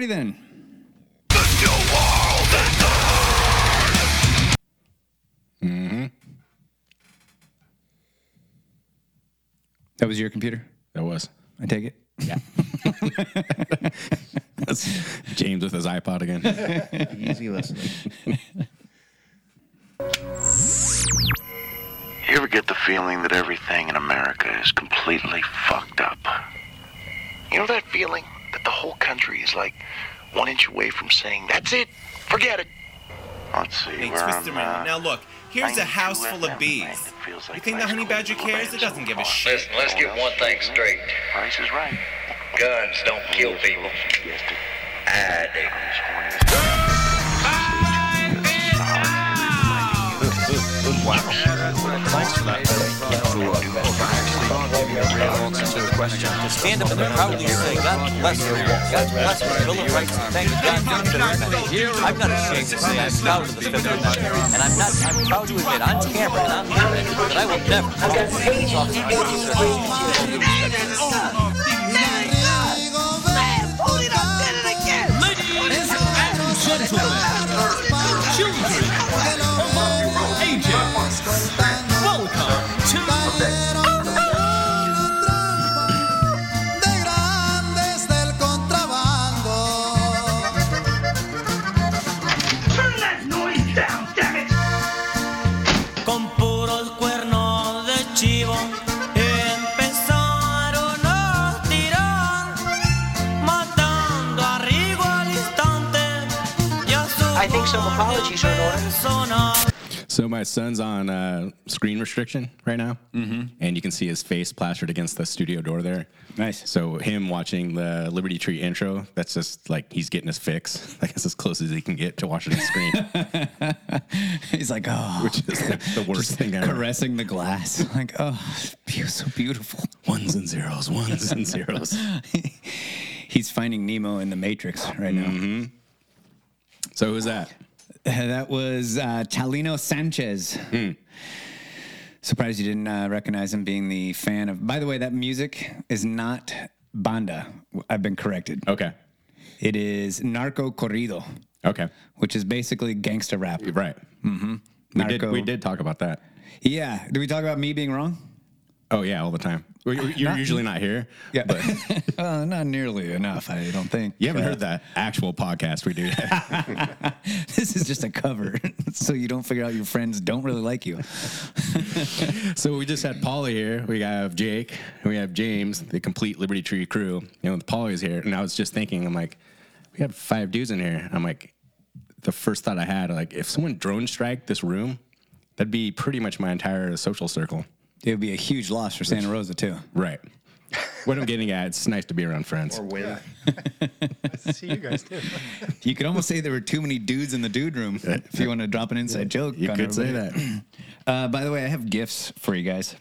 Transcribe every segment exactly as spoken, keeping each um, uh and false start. Alrighty then. The new world is born. Mm-hmm. That was your computer? That was. I take it? Yeah. That's James with his iPod again. Easy listening. You ever get the feeling that everything in America is completely fucked up? You know that feeling that the whole country is like one inch away from saying, that's it, forget it. Let's see. Thanks, Mister Man. Now look, here's a house full of bees. Like you think the honey badger cares? It doesn't give a shit. Listen, let's get one thing straight. Price is right. Guns don't kill people. I do. Wow. Thanks for that. Stand up in the crowd and say, God bless you. God bless you. Bill of Rights. Thank God. I'm not ashamed to say I'm proud of the Fifth Amendment. And I'm not, I'm proud to admit on camera and on camera that I will never take off the Fifth Amendment. Some apologies are in order. So my son's on uh, screen restriction right now, mm-hmm. and you can see his face plastered against the studio door there. Nice. So him watching the Liberty Tree intro, that's just like he's getting his fix. Like it's as close as he can get to watching the screen. He's like, oh. Which is like the worst thing ever. Caressing the glass. Like, oh, it's so beautiful. Ones and zeros, ones and zeros. He's finding Nemo in the Matrix right now. Mm-hmm. So who's that? That was uh, Chalino Sanchez. Mm. Surprised you didn't uh, recognize him being the fan of... By the way, that music is not banda. I've been corrected. Okay. It is narco corrido. Okay. Which is basically gangster rap. Right. Mm-hmm. We did, we did talk about that. Yeah. Did we talk about me being wrong? Oh, yeah, all the time. You're not, usually not here. Yeah, but uh, not nearly enough, I don't think. You haven't uh, heard that actual podcast we do. This is just a cover, so you don't figure out your friends don't really like you. So we just had Paulie here. We have Jake, and we have James, the complete Liberty Tree crew. You know, Paulie's here, and I was just thinking, I'm like, we have five dudes in here. I'm like, the first thought I had, like, if someone drone striked this room, that'd be pretty much my entire social circle. It would be a huge loss for Santa Rosa, too. Right. What I'm getting at, it's nice to be around friends. Or win. Yeah. Nice to see you guys, too. You could almost say there were too many dudes in the dude room, if you want to drop an inside yeah. joke. You could say that. Uh, by the way, I have gifts for you guys.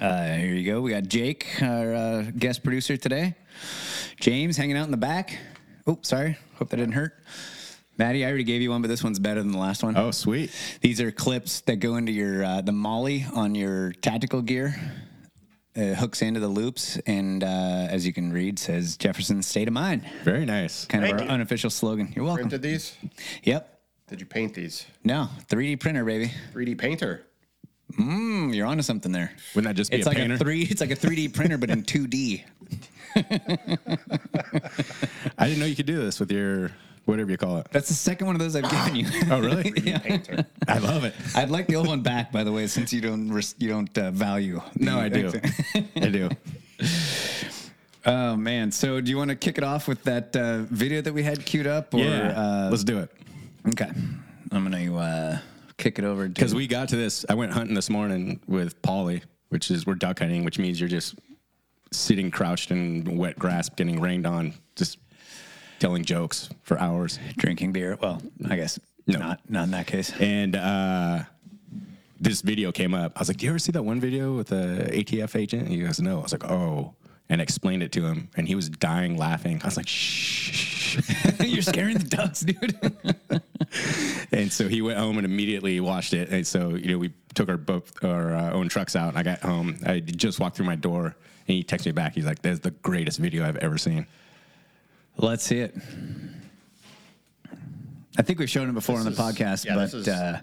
Uh, here you go. We got Jake, our uh, guest producer today. James hanging out in the back. Oh, sorry. Hope that didn't hurt. Maddie, I already gave you one, but this one's better than the last one. Oh, sweet. These are clips that go into your uh, the molly on your tactical gear. It hooks into the loops, and uh, as you can read, says Jefferson State of Mind. Very nice. Kind Thank of our you. Unofficial slogan. You're welcome. Printed these? Yep. Did you paint these? No. three D printer, baby. three D painter. Mmm, you're onto something there. Wouldn't that just be it's a like painter? A three, it's like a three D printer, but in two D. I didn't know you could do this with your... Whatever you call it. That's the second one of those I've given you. Oh, really? Yeah. I love it. I'd like the old one back, by the way, since you don't res- you don't uh, value. No, I do. I do. Oh man. So, do you want to kick it off with that uh, video that we had queued up? Or, yeah. Uh, let's do it. Okay. I'm gonna uh, kick it over to because we got to this. I went hunting this morning with Paulie, which is we're duck hunting, which means you're just sitting crouched in wet grass, getting rained on, just. Telling jokes for hours. Drinking beer. Well, I guess no. not not in that case. And uh, this video came up. I was like, do you ever see that one video with the A T F agent? And he goes, no. I was like, oh. And explained it to him. And he was dying laughing. I was like, shh. You're scaring the ducks, dude. And so he went home and immediately watched it. And so, you know, we took our both our uh, own trucks out. And I got home. I just walked through my door. And he texted me back. He's like, that's the greatest video I've ever seen. Let's see it. I think we've shown it before this on the is, podcast, yeah, but is, uh,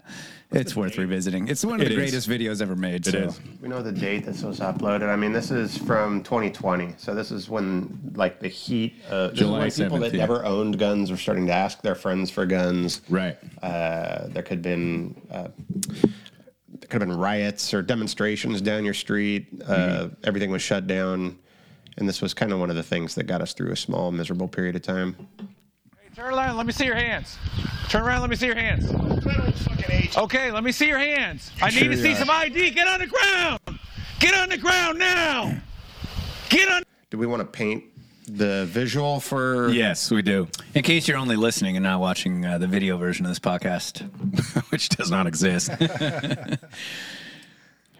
it's worth date? revisiting. It's one of it the is. greatest videos ever made. It so. is. We know the date this was uploaded. I mean, this is from twenty twenty, so this is when, like, the heat of July seventh, people that yeah. never owned guns were starting to ask their friends for guns. Right. Uh, there could have been uh, there could have been riots or demonstrations down your street. Uh, mm-hmm. Everything was shut down, and this was kind of one of the things that got us through a small, miserable period of time. Turn around, let me see your hands. Turn around, let me see your hands. Okay, let me see your hands. I need sure to see are. some I D. Get on the ground. Get on the ground now. Get on. Do we want to paint the visual for? Yes, we do. In case you're only listening and not watching uh, the video version of this podcast, which does not exist.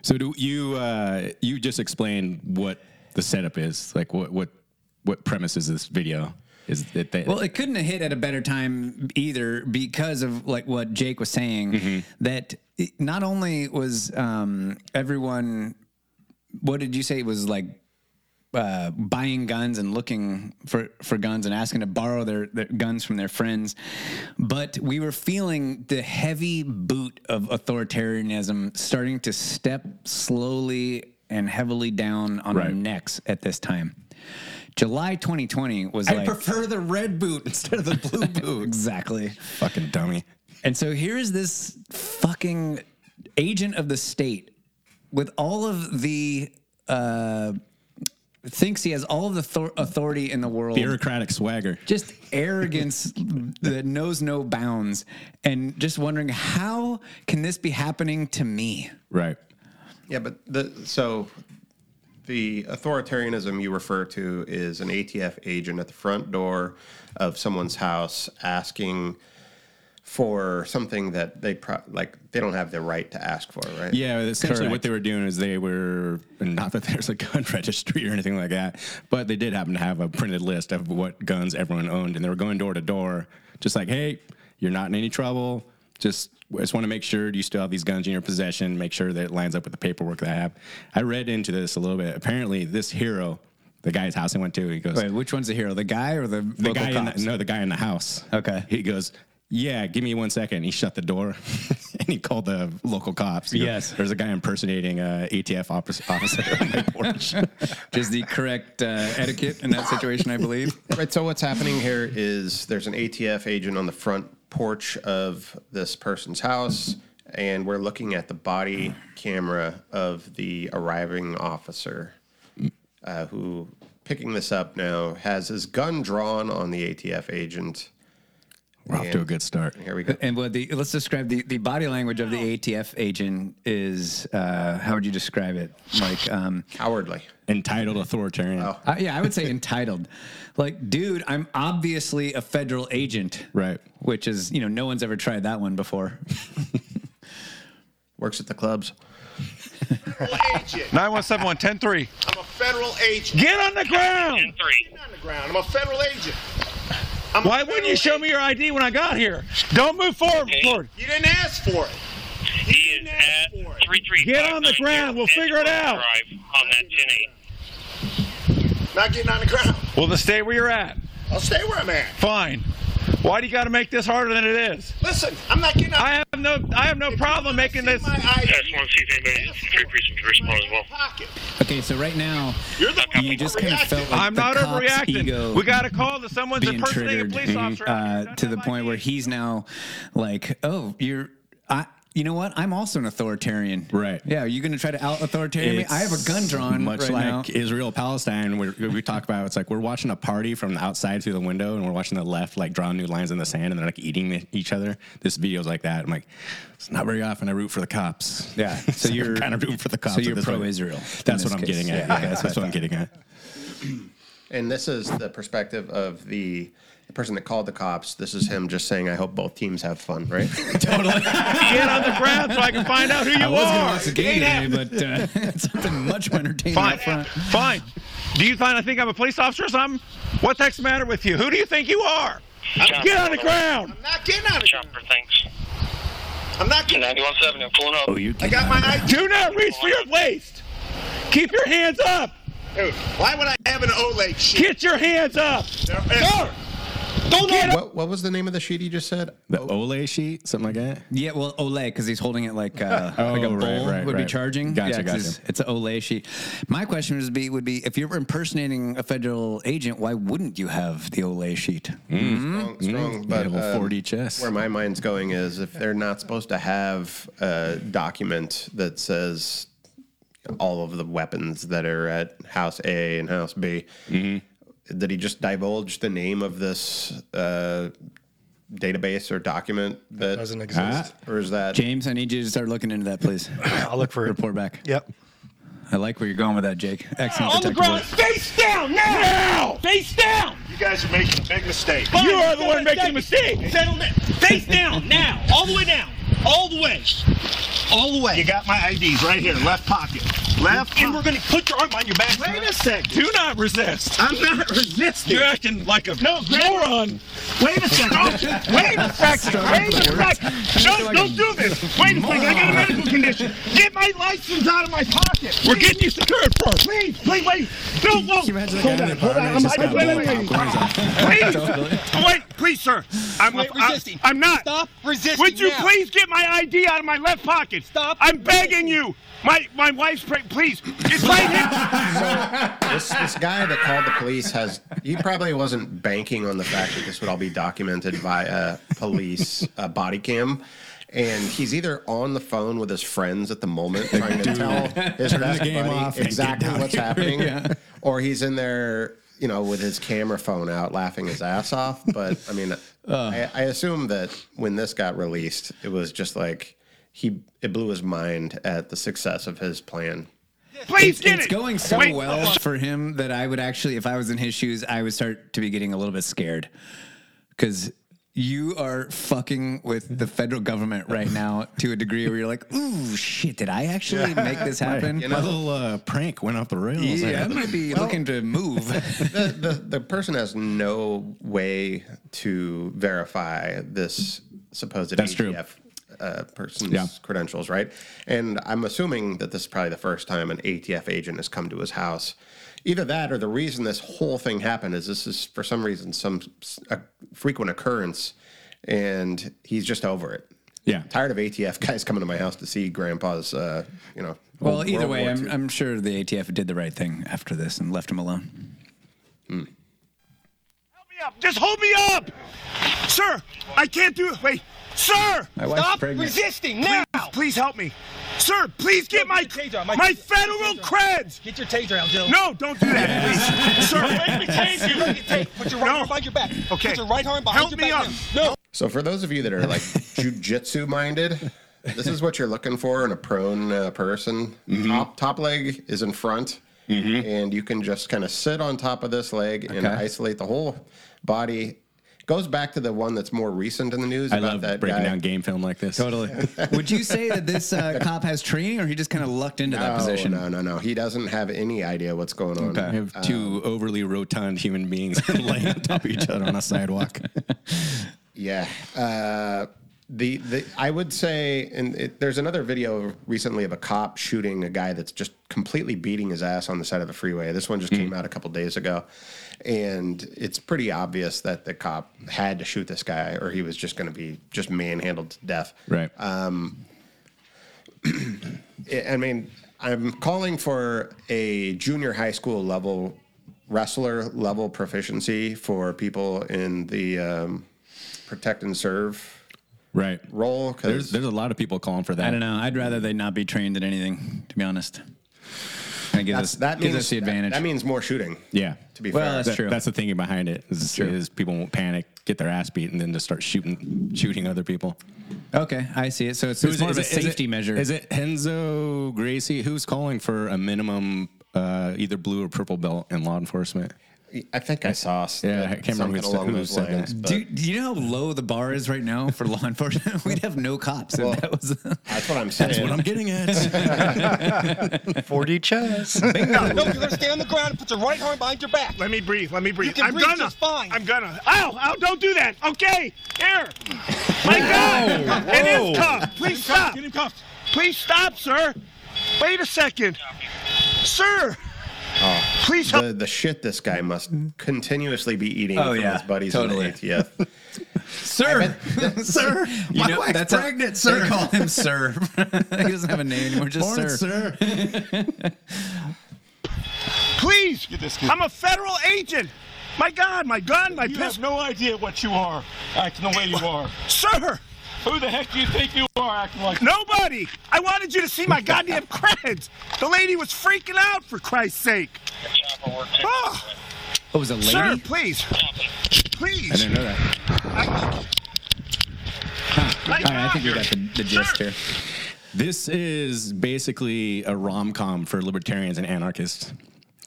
So do you uh, you just explained what the setup is? Like what what what premise is this video? Is it that, well, it couldn't have hit at a better time either because of, like, what Jake was saying, mm-hmm. that not only was um, everyone, what did you say, it was, like, uh, buying guns and looking for, for guns and asking to borrow their, their guns from their friends, but we were feeling the heavy boot of authoritarianism starting to step slowly and heavily down on right. our necks at this time. July twenty twenty was I like... I prefer the red boot instead of the blue boot. Exactly. Fucking dummy. And so here's this fucking agent of the state with all of the... Uh, thinks he has all of the thor- authority in the world. Bureaucratic swagger. Just arrogance that knows no bounds. And just wondering, how can this be happening to me? Right. Yeah, but the... So... The authoritarianism you refer to is an A T F agent at the front door of someone's house asking for something that they pro- like they don't have the right to ask for, right? Yeah, essentially Correct. What they were doing is they were, not that there's a gun registry or anything like that, but they did happen to have a printed list of what guns everyone owned, and they were going door to door just like, hey, you're not in any trouble, just... I just want to make sure you still have these guns in your possession, make sure that it lines up with the paperwork that I have. I read into this a little bit. Apparently, this hero, the guy's house I went to, he goes... Wait, which one's the hero? The guy or the the guy? In the, no, the guy in the house. Okay. He goes, yeah, give me one second. He shut the door, and he called the local cops. He yes. Goes, there's a guy impersonating an A T F officer on my porch. Which is the correct uh, etiquette in that situation, I believe. Right, so what's happening here is there's an A T F agent on the front porch of this person's house, and we're looking at the body camera of the arriving officer uh, who, picking this up now, has his gun drawn on the A T F agent. We're and off to a good start. Here we go. And what the, let's describe the, the body language of the A T F agent is, uh, how would you describe it? Like um, Cowardly. Entitled authoritarian. Oh. Uh, yeah, I would say entitled. Like, dude, I'm obviously a federal agent. Right. Which is, you know, no one's ever tried that one before. Works at the clubs. Federal agent. nine one seven one one oh three. I'm a federal agent. Get on the ground. ten three. Get on the ground. I'm a federal agent. I'm Why wouldn't you show agent. me your I D when I got here? Don't move forward, Lord. You didn't ask for it. You he is at three three five. Get on the ground. We'll figure it out. On that ten eight. Not getting on the ground. Well, then stay where you're at. I'll stay where I'm at. Fine. Why do you got to make this harder than it is? Listen, I'm not getting on I have no, I have no if problem making this. I just want to see if anybody can respond as well. Okay, so right now, you're the you just kind of felt like I'm the not cop's overreacting. Ego we got a call that someone's impersonating a police mm-hmm. officer. Uh, to the point where he's now like, oh, you're... I, You know what? I'm also an authoritarian. Right. Yeah, are you going to try to out-authoritarian me? I have a gun drawn much right like now. Israel-Palestine, where we talk about, it's like we're watching a party from the outside through the window, and we're watching the left, like, draw new lines in the sand, and they're, like, eating each other. This video's like that. I'm like, it's not very often I root for the cops. Yeah. So, so you're kind of rooting for the cops. So you're pro-Israel. That's what I'm case. getting at. Yeah, yeah, that's what, what I'm getting at. And this is the perspective of the... The person that called the cops, this is him just saying, I hope both teams have fun, right? Totally. Get on the ground so I can find out who you I was are. I was going to watch the game today, but uh, it's something much more entertaining Fine. up front. Fine. Do you find I think I'm a police officer or something? What the heck's the matter with you? Who do you think you are? I'm Get on the ground. I'm not getting on the ground. Jumper, thanks. I'm not getting on the ground. I'm pulling up. Oh, you I got my eye. Do not reach for your waist. Keep your hands up. Dude, why would I have an Oleg sheet? Get your hands up. There, there. What, what was the name of the sheet you just said? The Olay sheet? Something like that? Yeah, well, Olay, because he's holding it like, uh, oh, like a bowl right, right, would right. be charging. Gotcha, yeah, gotcha. It's, it's an Olay sheet. My question would be, would be, if you're impersonating a federal agent, why wouldn't you have the Olay sheet? Mm-hmm. Strong, strong mm-hmm. but um, forty chess. Where my mind's going is if they're not supposed to have a document that says all of the weapons that are at House A and House B, mm-hmm. Did he just divulge the name of this uh, database or document that, that doesn't exist? Ah. Or is that... James, I need you to start looking into that, please. I'll look for a report back. Yep. I like where you're going with that, Jake. Excellent. On the ground, face down, now! now! Face down! You guys are making a big mistake. You are the one making a mistake. Settle down. Face down, now. All the way down. All the way. All the way. You got my I Ds right here, left pocket. Left, and we're going to put your arm on your back. Wait a second. Do not resist. I'm not resisting. You're acting like a no, moron. Wait a second. Wait a second. Wait a second. No, don't do this. Wait a second. I got a medical condition. Get my license out of my pocket. Please. We're getting you secured first. Please, please, wait. No, no. Hold on. Hold on. I'm wait, wait, wait. Please. Wait, please, sir. I'm wait, a, resisting. I, I'm not. Stop resisting. Would you now. Please get my I D out of my left pocket? Stop. I'm begging you. My my wife's pregnant. Please, it's right here. So this this guy that called the police has he probably wasn't banking on the fact that this would all be documented via police uh, body cam. And he's either on the phone with his friends at the moment trying to tell his best buddy exactly what's here. happening, yeah. Or he's in there, you know, with his camera phone out laughing his ass off. But, I mean, uh. I, I assume that when this got released, it was just like he it blew his mind at the success of his plan. Please it's, get it's it. going so Wait. well for him that I would actually, if I was in his shoes, I would start to be getting a little bit scared because you are fucking with the federal government right now to a degree where you're like, ooh, shit, did I actually yeah. make this happen? My, you know, my little uh, prank went off the rails. Yeah, yeah. I might be well, looking to move. the, the, the person has no way to verify this supposed That's A T F. True. Uh, person's yeah. credentials, right? And I'm assuming that this is probably the first time an A T F agent has come to his house. Either that or the reason this whole thing happened is this is, for some reason, some uh, frequent occurrence, and he's just over it. Yeah. I'm tired of A T F guys coming to my house to see grandpa's, uh, you know. Well, World either way, I'm, I'm sure the A T F did the right thing after this and left him alone. Mm. Help me up. Just hold me up. Sir, I can't do it. Wait. Sir, stop resisting now! Please, please help me. Sir, please get, get my my, my federal get creds! Get your taser out, Joe. No, don't do that, please. Sir, make me tase you. Make me tase. Put your right no. arm behind your back. Okay. Put your right arm behind help your me back. Up. No. So for those of you that are like jujitsu minded, this is what you're looking for in a prone uh, person. Mm-hmm. Top, top leg is in front, mm-hmm. and you can just kind of sit on top of this leg okay. and isolate the whole body. Goes back to the one that's more recent in the news. I about love that breaking guy. down game film like this. Totally. Would you say that this uh, cop has training, or he just kind of lucked into no, that position? No, no, no. He doesn't have any idea what's going on. Okay. We have um, two overly rotund human beings laying on top of each other on a sidewalk. Yeah. Uh, the the I would say, and it, there's another video recently of a cop shooting a guy that's just completely beating his ass on the side of the freeway. This one just mm. came out a couple days ago. And it's pretty obvious that the cop had to shoot this guy or he was just going to be just manhandled to death. Right. Um, I mean, I'm calling for a junior high school level wrestler level proficiency for people in the um, protect and serve right role. Cause there's, there's a lot of people calling for that. I don't know. I'd rather they not be trained in anything, to be honest. Gives us, that gives means, us the advantage. That, that means more shooting. Yeah. To be well, fair. Well, that's that, true. That's the thinking behind it is, true. is people won't panic, get their ass beat, and then just start shooting shooting other people. Okay, I see it. So it's, it's more of a safety it, measure. Is it Renzo Gracie? Who's calling for a minimum uh, either blue or purple belt in law enforcement? I think I saw. Yeah, I can't remember along who those lines. Do, do you know how low the bar is right now for law enforcement? We'd have no cops. Well, if that was a, that's what I'm saying. That's what I'm getting at. forty chess. No, you're gonna stay on the ground and put your right arm behind your back. Let me breathe. Let me breathe. You can I'm breathe gonna. Just fine. I'm gonna. Ow! Ow! Don't do that. Okay. Here. My God. Whoa. It is cuffed. Please stop. Get him cuffed. Please stop, sir. Wait a second, sir. Oh. Please help. The, the shit this guy must continuously be eating oh, from yeah, his buddies totally. in the A T F. Sir, been, sir, you my know, wife's that's pregnant, a, sir. They call him sir. He doesn't have a name anymore, just Born sir. sir. Please, I'm a federal agent. My God, my gun, my pistol. You have no idea what you are, acting the way you are. Sir! Who the heck do you think you are acting like? Nobody! I wanted you to see my goddamn creds! The lady was freaking out, for Christ's sake! Oh! What was a lady? Sir, please! Please! I didn't know that. I... Huh. Alright, I think we got the, the gist here. This is basically a rom-com for libertarians and anarchists.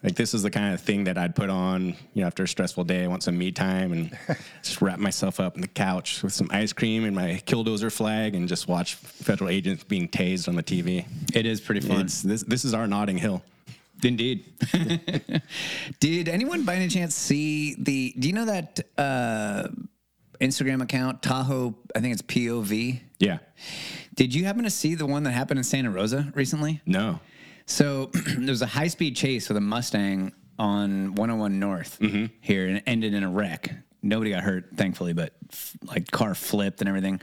Like, this is the kind of thing that I'd put on, you know, after a stressful day. I want some me time and just wrap myself up in the couch with some ice cream and my killdozer flag and just watch federal agents being tased on the T V. It is pretty fun. It's, this, this is our Notting Hill. Indeed. Did anyone by any chance see the, do you know that uh, Instagram account, Tahoe, I think it's P O V? Yeah. Did you happen to see the one that happened in Santa Rosa recently? No. So there was a high-speed chase with a Mustang on one oh one North mm-hmm. here, and it ended in a wreck. Nobody got hurt, thankfully, but f- like car flipped and everything.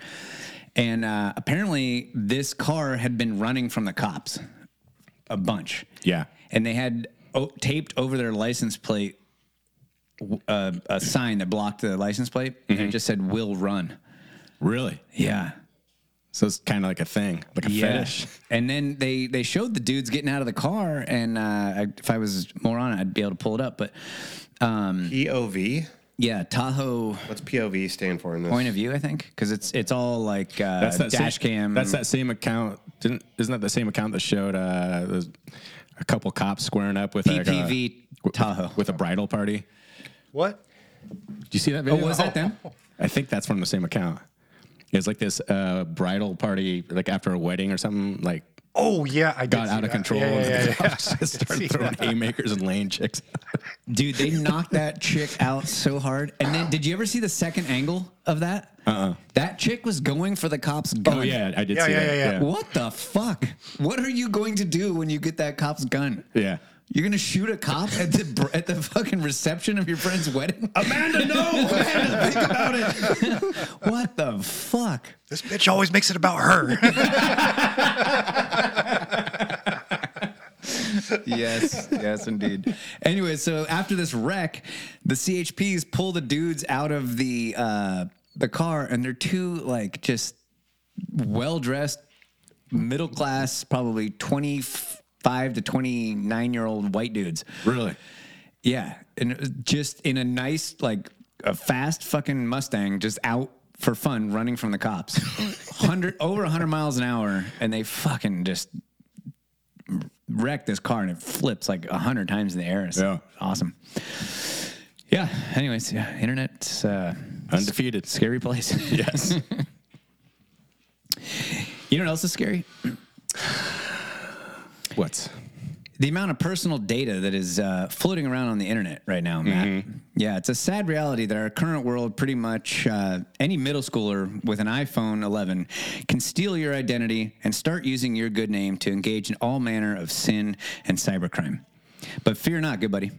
And uh, apparently this car had been running from the cops a bunch. Yeah. And they had o- taped over their license plate uh, a sign that blocked the license plate, mm-hmm. and it just said, "Will run." Really? Yeah. So it's kind of like a thing, like a yeah. fetish. And then they, they showed the dudes getting out of the car, and uh, I, if I was more on it, I'd be able to pull it up. But um, P O V? Yeah, Tahoe. What's P O V stand for in this? Point of view, I think, because it's it's all like uh, that's that dash same, cam. That's that same account. Didn't isn't that the same account that showed uh, a couple cops squaring up with like a, Tahoe with a bridal party? What? Did you see that video? Oh, was that them? I think that's from the same account. It was like this uh, bridal party, like after a wedding or something. Like, oh yeah, I got out of that. control. Yeah, yeah, and yeah, yeah. Just started throwing that. haymakers and laying chicks. Dude, they knocked that chick out so hard. And then, did you ever see the second angle of that? Uh uh-uh. uh. That chick was going for the cop's gun. Oh yeah, I did yeah, see yeah, that. Yeah, yeah. What the fuck? What are you going to do when you get that cop's gun? Yeah. You're gonna shoot a cop at the at the fucking reception of your friend's wedding? Amanda, no! Amanda, think about it. What the fuck? This bitch always makes it about her. Yes, yes, indeed. Anyway, so after this wreck, the C H Ps pull the dudes out of the uh, the car, and they're two like just well dressed, middle class, probably twenty. F- Five to twenty-nine-year-old white dudes. Really? Yeah. And just in a nice, like, a fast fucking Mustang, just out for fun, running from the cops. one hundred, over one hundred miles an hour, and they fucking just wreck this car, and it flips, like, one hundred times in the air. It's yeah. awesome. Yeah. Anyways, yeah. Internet's uh, undefeated. Scary place. Yes. You know what else is scary? What's the amount of personal data that is uh, floating around on the internet right now, Matt? Mm-hmm. Yeah, it's a sad reality that our current world pretty much uh, any middle schooler with an iPhone eleven can steal your identity and start using your good name to engage in all manner of sin and cybercrime. But fear not, good buddy.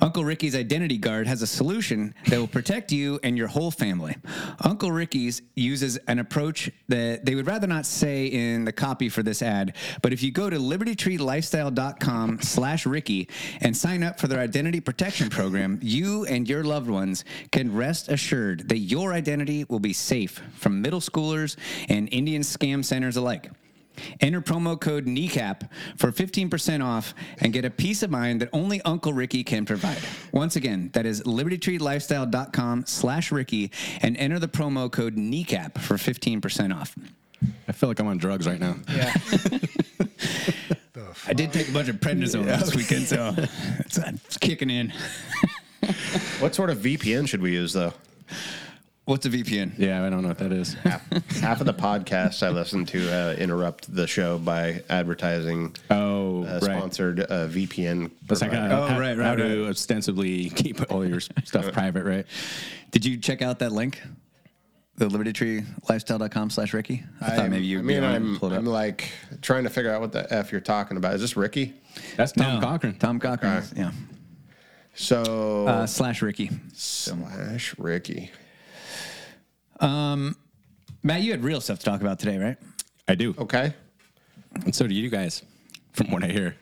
Uncle Ricky's Identity Guard has a solution that will protect you and your whole family. Uncle Ricky's uses an approach that they would rather not say in the copy for this ad, but if you go to libertytreelifestyle.com slash Ricky and sign up for their identity protection program, you and your loved ones can rest assured that your identity will be safe from middle schoolers and Indian scam centers alike. Enter promo code NEECAP for fifteen percent off and get a peace of mind that only Uncle Ricky can provide. Once again, that is libertytreelifestyle.com slash Ricky and enter the promo code NEECAP for fifteen percent off. I feel like I'm on drugs right now. Yeah. I did take a bunch of prednisone yeah. this weekend, so it's, it's kicking in. What sort of V P N should we use, though? What's a V P N? Yeah, I don't know what that is. Half, half of the podcasts I listen to uh, interrupt the show by advertising oh, uh, right. sponsored uh, V P N. That's like how, oh, how, right, right, how to right. ostensibly keep all your stuff private, right? Did you check out that link? The libertytreelifestyle.com slash Ricky? I thought I'm, maybe you I mean, I'm, pulled I'm up. like trying to figure out what the F you're talking about. Is this Ricky? That's Tom no. Cochran. Tom Cochran, right. yeah. So uh, slash Ricky. Slash Ricky. Um, Matt, you had real stuff to talk about today, right? I do. Okay. And so do you guys, from what I hear.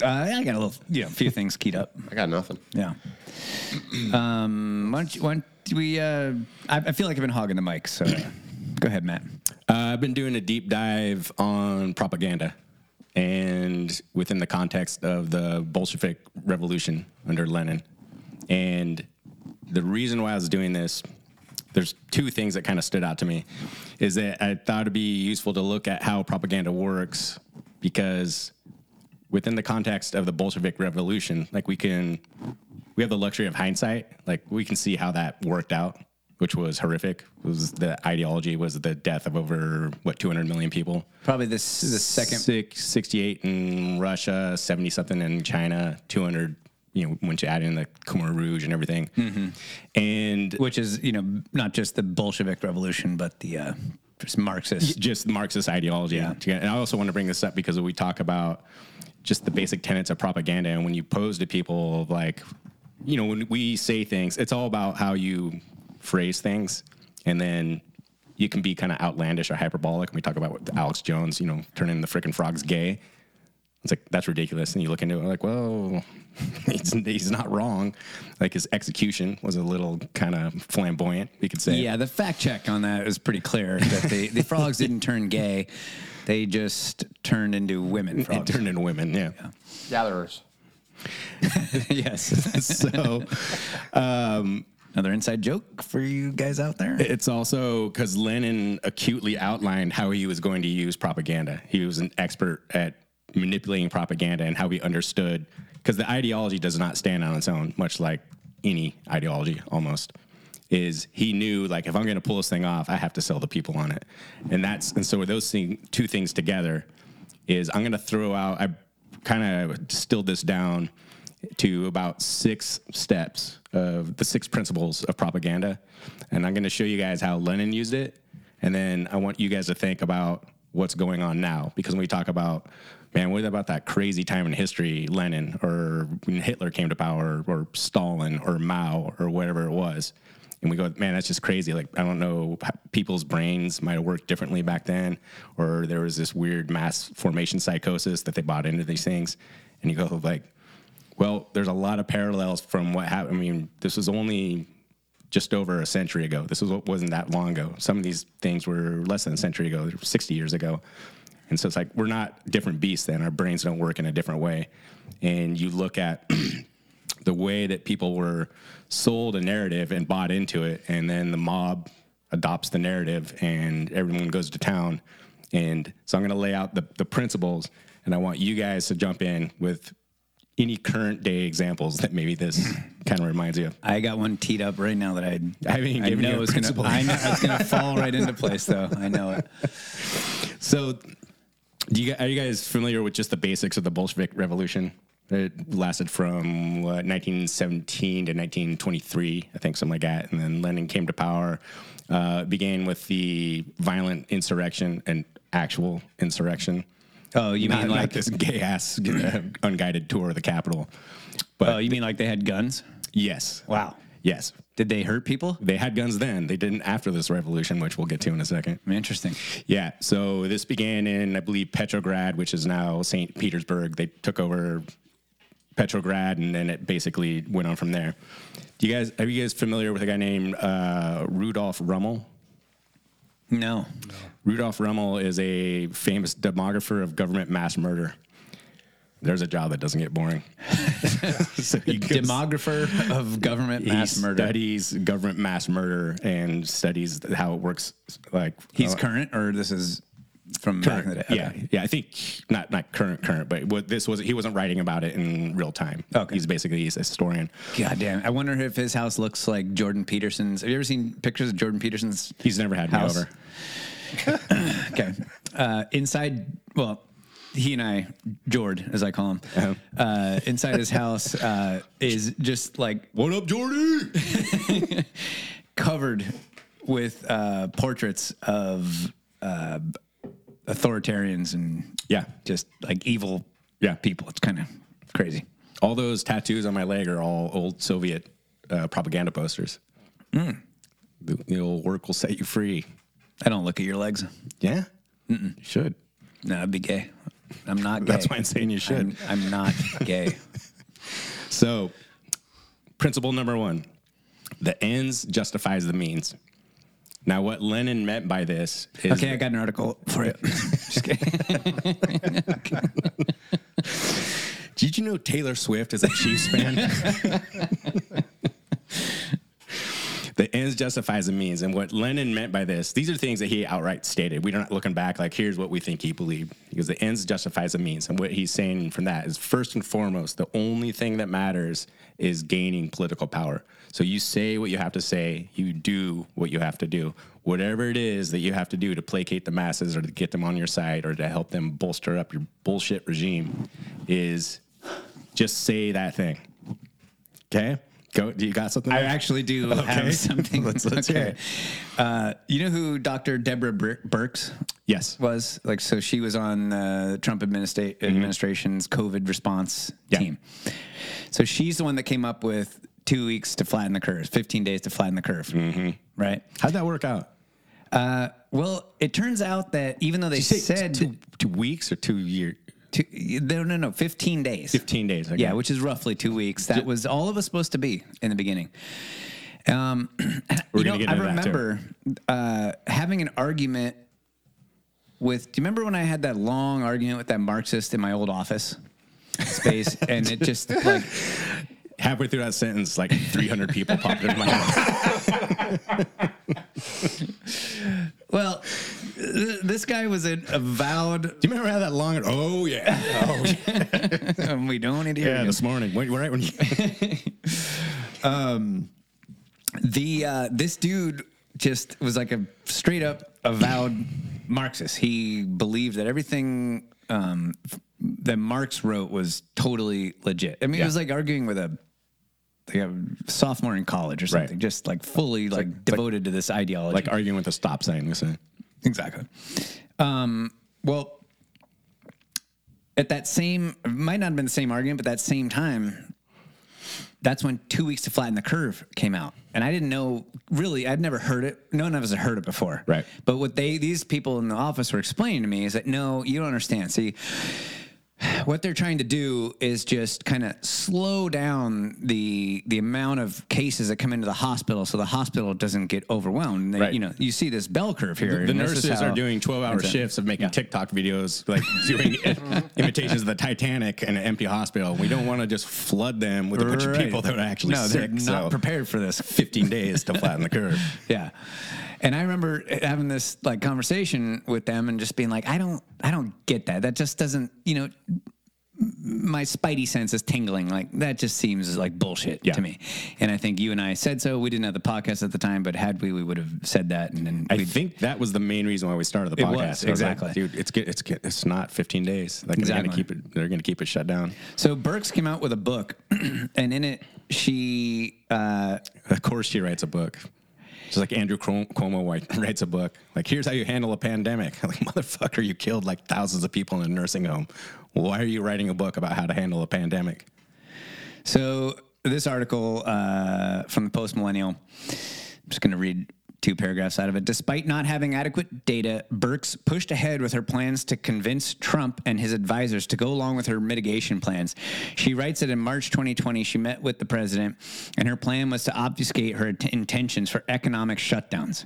Uh, I got a little, you know, few things keyed up. I got nothing. Yeah. Um, why don't you, why don't we? Uh, I, I feel like I've been hogging the mic, so uh, go ahead, Matt. Uh, I've been doing a deep dive on propaganda, and within the context of the Bolshevik Revolution under Lenin. And the reason why I was doing this, there's two things that kind of stood out to me, is that I thought it'd be useful to look at how propaganda works, because within the context of the Bolshevik Revolution, like we can, we have the luxury of hindsight. Like we can see how that worked out, which was horrific. It was the ideology was the death of over what two hundred million people. Probably this the second Six, sixty-eight in Russia, seventy something in China, two hundred. You know, once you add in the Khmer Rouge and everything, mm-hmm. and which is you know not just the Bolshevik Revolution, but the uh, just Marxist, just Marxist ideology. Yeah. And I also want to bring this up because we talk about just the basic tenets of propaganda, and when you pose to people like, you know, when we say things, it's all about how you phrase things, and then you can be kind of outlandish or hyperbolic. And we talk about what Alex Jones, you know, turning the frickin' frogs gay. It's like, that's ridiculous. And you look into it, and like, well, he's, he's not wrong. Like, his execution was a little kind of flamboyant, we could say. Yeah, the fact check on that was pretty clear. That they, the frogs didn't turn gay. They just turned into women frogs. It turned into women, yeah. yeah. Gatherers. Yes. So, um, another inside joke for you guys out there? It's also because Lenin acutely outlined how he was going to use propaganda. He was an expert at manipulating propaganda and how we understood, because the ideology does not stand on its own, much like any ideology almost, is he knew, like, if I'm going to pull this thing off, I have to sell the people on it. And that's, and so those thing, two things together is I'm going to throw out, I kind of distilled this down to about six steps of the six principles of propaganda. And I'm going to show you guys how Lenin used it. And then I want you guys to think about what's going on now, because when we talk about, man, what about that crazy time in history, Lenin, or when Hitler came to power, or, or Stalin, or Mao, or whatever it was, and we go, man, that's just crazy. Like, I don't know, people's brains might have worked differently back then, or there was this weird mass formation psychosis that they bought into these things, and you go, like, well, there's a lot of parallels from what happened. I mean, this was only just over a century ago. This was, wasn't that long ago. Some of these things were less than a century ago. They were sixty years ago. And so it's like, we're not different beasts then. Our brains don't work in a different way. And you look at the way that people were sold a narrative and bought into it, and then the mob adopts the narrative, and everyone goes to town. And so I'm going to lay out the, the principles, and I want you guys to jump in with any current day examples that maybe this kind of reminds you of. I got one teed up right now that I I, mean, I know it's going to it's going to fall right into place, though. I know it. So, do you are you guys familiar with just the basics of the Bolshevik Revolution? It lasted from what, nineteen seventeen to nineteen twenty-three, I think, something like that. And then Lenin came to power. Uh, began with the violent insurrection and actual insurrection. Oh, you Not mean like, like this gay-ass unguided tour of the Capitol. But oh, you mean like they had guns? Yes. Wow. Yes. Did they hurt people? They had guns then. They didn't after this revolution, which we'll get to in a second. Interesting. Yeah. So this began in, I believe, Petrograd, which is now Saint Petersburg. They took over Petrograd, and then it basically went on from there. Do you guys, are you guys familiar with a guy named uh, Rudolph Rummel? No. no. Rudolph Rummel is a famous demographer of government mass murder. There's a job that doesn't get boring. So he goes, demographer of government mass he murder. He studies government mass murder and studies how it works. Like he's uh, current, or this is from current, back in the day? Okay. Yeah, yeah. I think not not current, current, but what this was. He wasn't writing about it in real time. Okay. He's basically he's a historian. God damn! I wonder if his house looks like Jordan Peterson's. Have you ever seen pictures of Jordan Peterson's? He's never had house. Me over. Okay. Uh, inside, well, he and I, Jord, as I call him, uh-huh. uh, inside his house uh, is just like, what up, Jordy? Covered with uh, portraits of uh, authoritarians and yeah, just like evil yeah, people. It's kind of crazy. All those tattoos on my leg are all old Soviet uh, propaganda posters. Mm. The, the old work will set you free. I don't look at your legs. Yeah? Mm-mm. You should. No, I'd be gay. I'm not gay. That's why I'm saying you should. I'm, I'm not gay. So, principle number one, the ends justifies the means. Now, what Lenin meant by this is... Okay, I got an article for it. Just kidding. Did you know Taylor Swift is a Chiefs fan? The ends justifies the means. And what Lenin meant by this, these are things that he outright stated. We're not looking back like, here's what we think he believed. Because the ends justifies the means. And what he's saying from that is, first and foremost, the only thing that matters is gaining political power. So you say what you have to say. You do what you have to do. Whatever it is that you have to do to placate the masses or to get them on your side or to help them bolster up your bullshit regime is just say that thing. Okay? Go. Do you got something? There? I actually do okay. have something. let's let's okay. hear it. Uh, you know who Doctor Deborah Birx yes. was? Like, so she was on uh, the Trump administra- mm-hmm. administration's COVID response yeah. team. So she's the one that came up with Two weeks to flatten the curve, fifteen days to flatten the curve, mm-hmm. right? How'd that work out? Uh, well, it turns out that even though they said... Two, two weeks or two years? No, no, no, fifteen days. fifteen days, okay. Yeah, which is roughly two weeks. That was all of us supposed to be in the beginning. Um, We're going to get into that, too. I remember uh, having an argument with... Do you remember when I had that long argument with that Marxist in my old office space? And it just, like... Halfway through that sentence, like three hundred people popped into my head. Well, th- this guy was an avowed... Do you remember how that long... Oh, yeah. Oh, yeah. um, we don't need to hear Yeah, him. This morning. Wait, right when you... um, the, uh, this dude just was like a straight-up avowed Marxist. He believed that everything... Um, that Marx wrote was totally legit. I mean, yeah. it was like arguing with a, like a sophomore in college or something, right. just like fully it's like, like devoted like, to this ideology. Like arguing with a stop sign. Exactly. Um, well, at that same, it might not have been the same argument, but that same time, that's when Two Weeks to Flatten the Curve came out. And I didn't know, really, I'd never heard it. No one of us had heard it before. Right. But what they, these people in the office were explaining to me is that, no, you don't understand. See, what they're trying to do is just kind of slow down the the amount of cases that come into the hospital so the hospital doesn't get overwhelmed. They, right. You know, you see this bell curve here. The, the nurses how, are doing twelve-hour shifts of making yeah. TikTok videos, like doing imitations of the Titanic in an empty hospital. We don't want to just flood them with a bunch right. of people that are actually no, sick. No, they're not so prepared for this. fifteen days to flatten the curve. Yeah. And I remember having this like conversation with them and just being like, I don't, I don't get that. That just doesn't, you know, my spidey sense is tingling. Like that just seems like bullshit yeah. to me. And I think you and I said so. We didn't have the podcast at the time, but had we, we would have said that. And then I think that was the main reason why we started the podcast. It was, exactly, it was like, dude. It's it's it's not fifteen days. Like exactly. They're gonna keep it. They're gonna keep it shut down. So Birx came out with a book, and in it she, uh, of course, she writes a book. Just like Andrew Cuomo writes a book. Like, here's how you handle a pandemic. Like, motherfucker, you killed like thousands of people in a nursing home. Why are you writing a book about how to handle a pandemic? So this article uh, from the Post Millennial, I'm just going to read two paragraphs out of it. Despite not having adequate data, Birx pushed ahead with her plans to convince Trump and his advisors to go along with her mitigation plans. She writes that in March twenty twenty, she met with the president, and her plan was to obfuscate her int- intentions for economic shutdowns.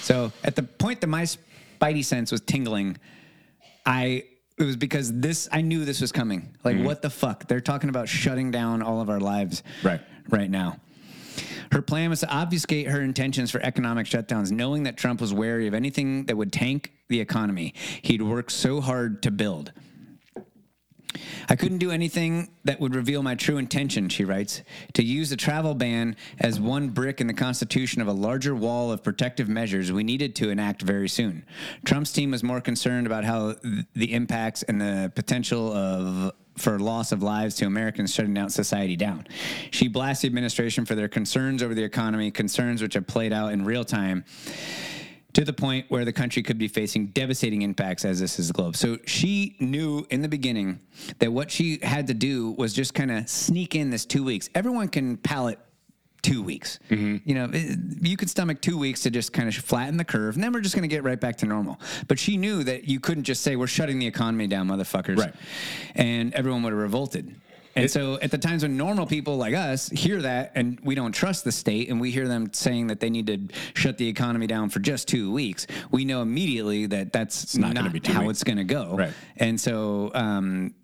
So at the point that my spidey sense was tingling, I... It was because this, I knew this was coming. Like, mm-hmm. what the fuck? They're talking about shutting down all of our lives right, right now. Her plan was to obfuscate her intentions for economic shutdowns, knowing that Trump was wary of anything that would tank the economy he'd worked so hard to build. I couldn't do anything that would reveal my true intention, she writes, to use the travel ban as one brick in the Constitution of a larger wall of protective measures we needed to enact very soon. Trump's team was more concerned about how th- the impacts and the potential of for loss of lives to Americans shutting down society down. She blasts the administration for their concerns over the economy, concerns which have played out in real time to the point where the country could be facing devastating impacts as this is the globe. So she knew in the beginning that what she had to do was just kind of sneak in this two weeks. Everyone can palate two weeks. Mm-hmm. You know, it, you could stomach two weeks to just kind of flatten the curve, and then we're just going to get right back to normal. But she knew that you couldn't just say, we're shutting the economy down, motherfuckers. Right. And everyone would have revolted. And it, so at the times when normal people like us hear that and we don't trust the state and we hear them saying that they need to shut the economy down for just two weeks, we know immediately that that's it's not, not how weeks. It's going to go. Right. And so, um,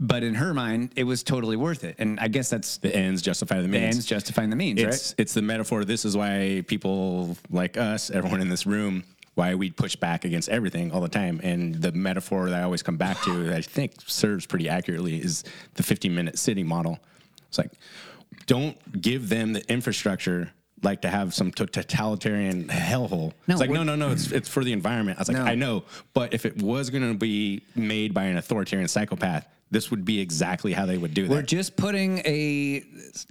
but in her mind, it was totally worth it. And I guess that's... The ends justify the means. The ends justify the means, it's, right? It's the metaphor. This is why people like us, everyone in this room... why we push back against everything all the time. And the metaphor that I always come back to that I think serves pretty accurately is the fifteen-minute city model. It's like, don't give them the infrastructure like to have some totalitarian hellhole. No, it's like, no, no, no, it's it's for the environment. I was like, no. I know, but if it was going to be made by an authoritarian psychopath, this would be exactly how they would do that. We're just putting a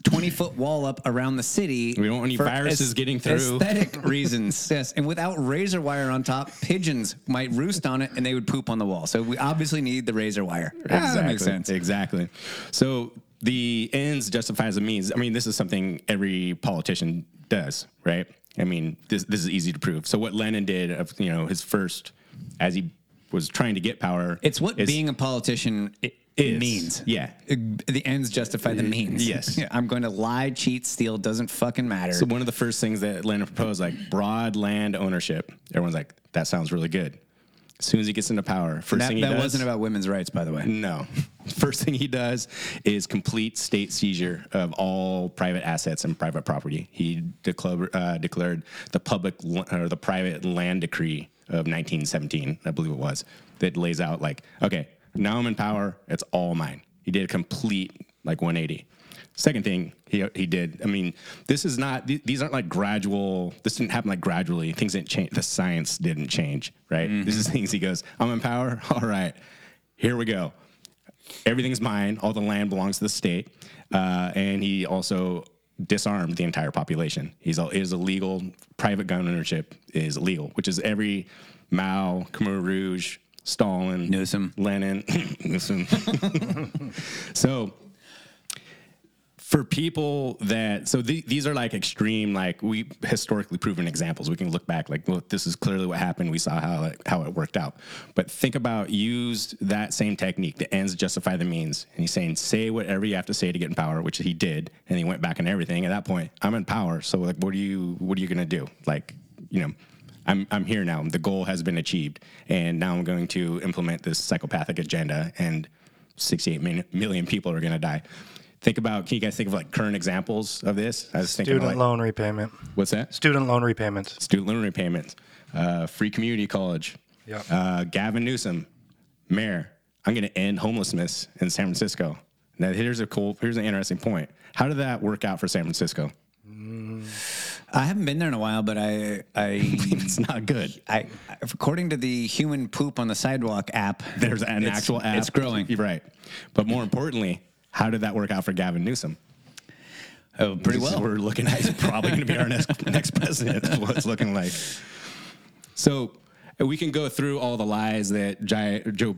twenty-foot wall up around the city. We don't want any viruses as- getting through. Aesthetic reasons, yes. And without razor wire on top, pigeons might roost on it, and they would poop on the wall. So we obviously need the razor wire. Exactly. Ah, that makes sense. Exactly. So the ends justifies the means. I mean, this is something every politician does, right? I mean, this this is easy to prove. So what Lenin did, of you know, his first, as he was trying to get power. It's what is, being a politician... It, It means. Yeah. It, the ends justify the means. Yes. I'm going to lie, cheat, steal. Doesn't fucking matter. So one of the first things that Lenin proposed, like broad land ownership. Everyone's like, that sounds really good. As soon as he gets into power, first that, thing he that does. That wasn't about women's rights, by the way. No. First thing he does is complete state seizure of all private assets and private property. He declared, uh, declared the public or the private land decree of nineteen seventeen, I believe it was, that lays out like, okay, now I'm in power. It's all mine. He did a complete, like, one eighty. Second thing he he did, I mean, this is not, these aren't, like, gradual. This didn't happen, like, gradually. Things didn't change. The science didn't change, right? Mm-hmm. This is things he goes, I'm in power. All right. Here we go. Everything's mine. All the land belongs to the state. Uh, and he also disarmed the entire population. He's all, it is illegal. Private gun ownership is illegal, which is every Mao, Khmer Rouge, Stalin, Newsom, Lenin, Newsom. So, for people that so the, these are like extreme, like we historically proven examples. We can look back, like, well, this is clearly what happened. We saw how it, how it worked out. But think about used that same technique. The ends justify the means, and he's saying say whatever you have to say to get in power, which he did, and he went back and everything. At that point, I'm in power. So, like, what are you what are you gonna do? Like, you know. I'm I'm here now. The goal has been achieved, and now I'm going to implement this psychopathic agenda, and sixty-eight million people are going to die. Think about, can you guys think of, like, current examples of this? I was thinking Student about, like, loan repayment. What's that? Student loan repayments. Student loan repayments. Uh, free community college. Yep. Uh, Gavin Newsom, mayor. I'm going to end homelessness in San Francisco. Now, here's a cool, here's an interesting point. How did that work out for San Francisco? Mm. I haven't been there in a while, but I, I believe it's not good. I, according to the human poop on the sidewalk app, there's an actual app. It's growing. You're right. But more importantly, how did that work out for Gavin Newsom? Oh, pretty well. We're looking at he's probably going to be our next next president. That's what it's looking like. So we can go through all the lies that Joe Joe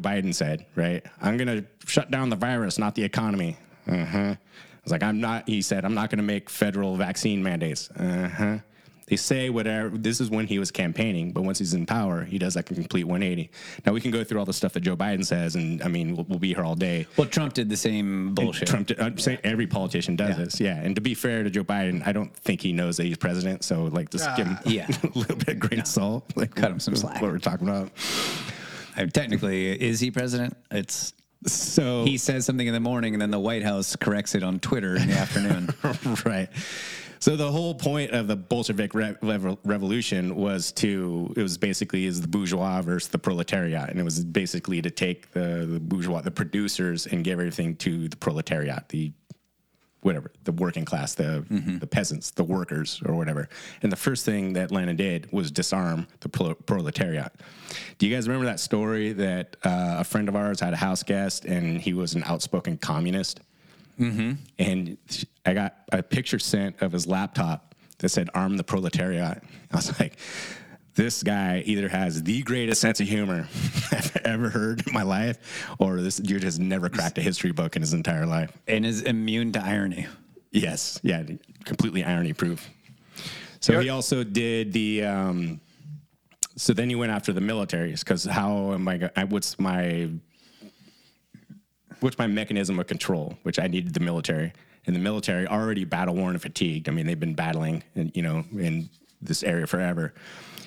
Biden said. Right? I'm going to shut down the virus, not the economy. Uh huh. I was like, I'm not, he said, I'm not going to make federal vaccine mandates. Uh-huh. They say whatever, this is when he was campaigning, but once he's in power, he does like a complete one eighty. Now, we can go through all the stuff that Joe Biden says, and, I mean, we'll, we'll be here all day. Well, Trump did the same bullshit. And Trump did, I'm yeah. saying every politician does yeah. this, yeah. And to be fair to Joe Biden, I don't think he knows that he's president, so, like, just uh, give him yeah. a little bit of grain of salt. Like, cut him some slack. What we're talking about. I mean, technically, is he president? It's... So he says something in the morning, and then the White House corrects it on Twitter in the afternoon. Right. So the whole point of the Bolshevik re- re- revolution was to, it was basically is the bourgeois versus the proletariat. And it was basically to take the, the bourgeois, the producers, and give everything to the proletariat, the whatever, the working class, the mm-hmm. the peasants, the workers, or whatever. And the first thing that Lenin did was disarm the pro- proletariat. Do you guys remember that story that uh, a friend of ours had a house guest, and he was an outspoken communist? Mm-hmm. And I got a picture sent of his laptop that said, arm the proletariat. I was like, this guy either has the greatest sense of humor I've ever heard in my life, or this dude has never cracked a history book in his entire life. And is immune to irony. Yes. Yeah. Completely irony proof. So You're- he also did the, um, so then he went after the militaries, because how am I going to, what's my, what's my mechanism of control, which I needed the military. And the military already battle-worn and fatigued. I mean, they've been battling, and, you know, in this area forever.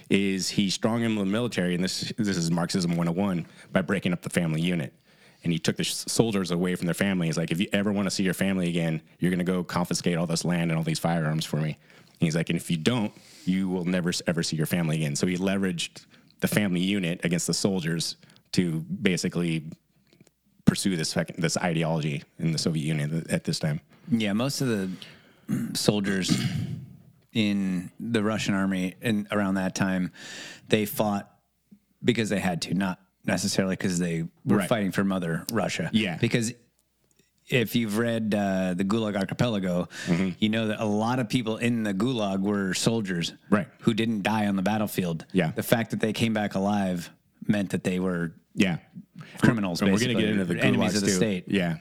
Is he strong-armed the military, and this this is Marxism one oh one, by breaking up the family unit. And he took the soldiers away from their families. Like, if you ever want to see your family again, you're going to go confiscate all this land and all these firearms for me. And he's like, and if you don't, you will never, ever see your family again. So he leveraged the family unit against the soldiers to basically pursue this this ideology in the Soviet Union at this time. Yeah, most of the soldiers in the Russian army in around that time, they fought because they had to, not necessarily because they were right. fighting for Mother Russia. Yeah. Because if you've read uh, the Gulag Archipelago, mm-hmm. you know that a lot of people in the Gulag were soldiers right. who didn't die on the battlefield. Yeah. The fact that they came back alive meant that they were yeah criminals, and basically. We're going to get into the Gulags, enemies of the too. State. Yeah.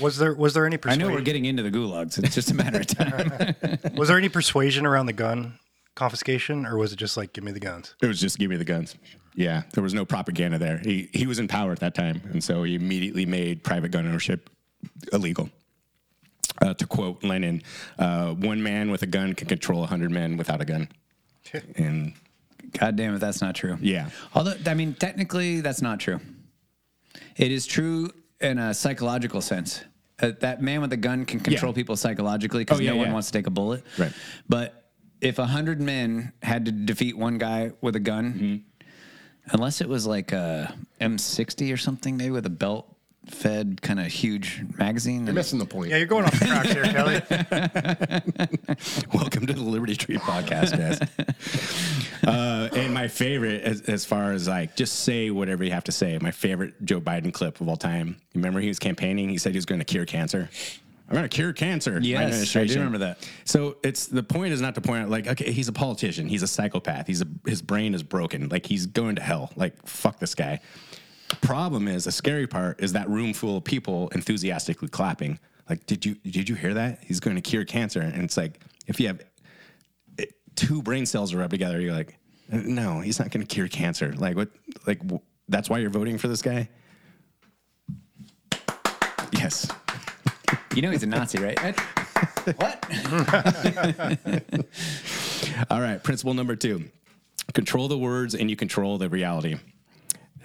Was there was there any persuasion? I know we're getting into the gulags. It's just a matter of time. Was there any persuasion around the gun confiscation, or was it just like, give me the guns? It was just give me the guns. Yeah, there was no propaganda there. He he was in power at that time, and so he immediately made private gun ownership illegal. Uh, to quote Lenin, uh, one man with a gun can control one hundred men without a gun. And God damn it, that's not true. Yeah. Although, I mean, technically, that's not true. It is true in a psychological sense. Uh, that man with a gun can control yeah. people psychologically because oh, yeah, no yeah. one wants to take a bullet. Right. But if one hundred men had to defeat one guy with a gun, mm-hmm. unless it was like a M sixty or something, maybe with a belt-fed kind of huge magazine. You're missing the point. Yeah, you're going off the tracks here, Kelly. Welcome to the Liberty Tree podcast, guys. Uh, and my favorite, as, as far as like, just say whatever you have to say. My favorite Joe Biden clip of all time. Remember, he was campaigning. He said he was going to cure cancer. I'm going to cure cancer. Yes, I do remember that. So it's the point is not to point out like, okay, he's a politician. He's a psychopath. He's a, his brain is broken. Like, he's going to hell. Like, fuck this guy. The problem is, the scary part is that room full of people enthusiastically clapping. Like, did you did you hear that? He's going to cure cancer. And it's like, if you have two brain cells are rubbed together, you're like, no, he's not going to cure cancer. Like, what? Like, w- that's why you're voting for this guy? Yes. You know he's a Nazi, right? What? All right, principle number two. Control the words and you control the reality.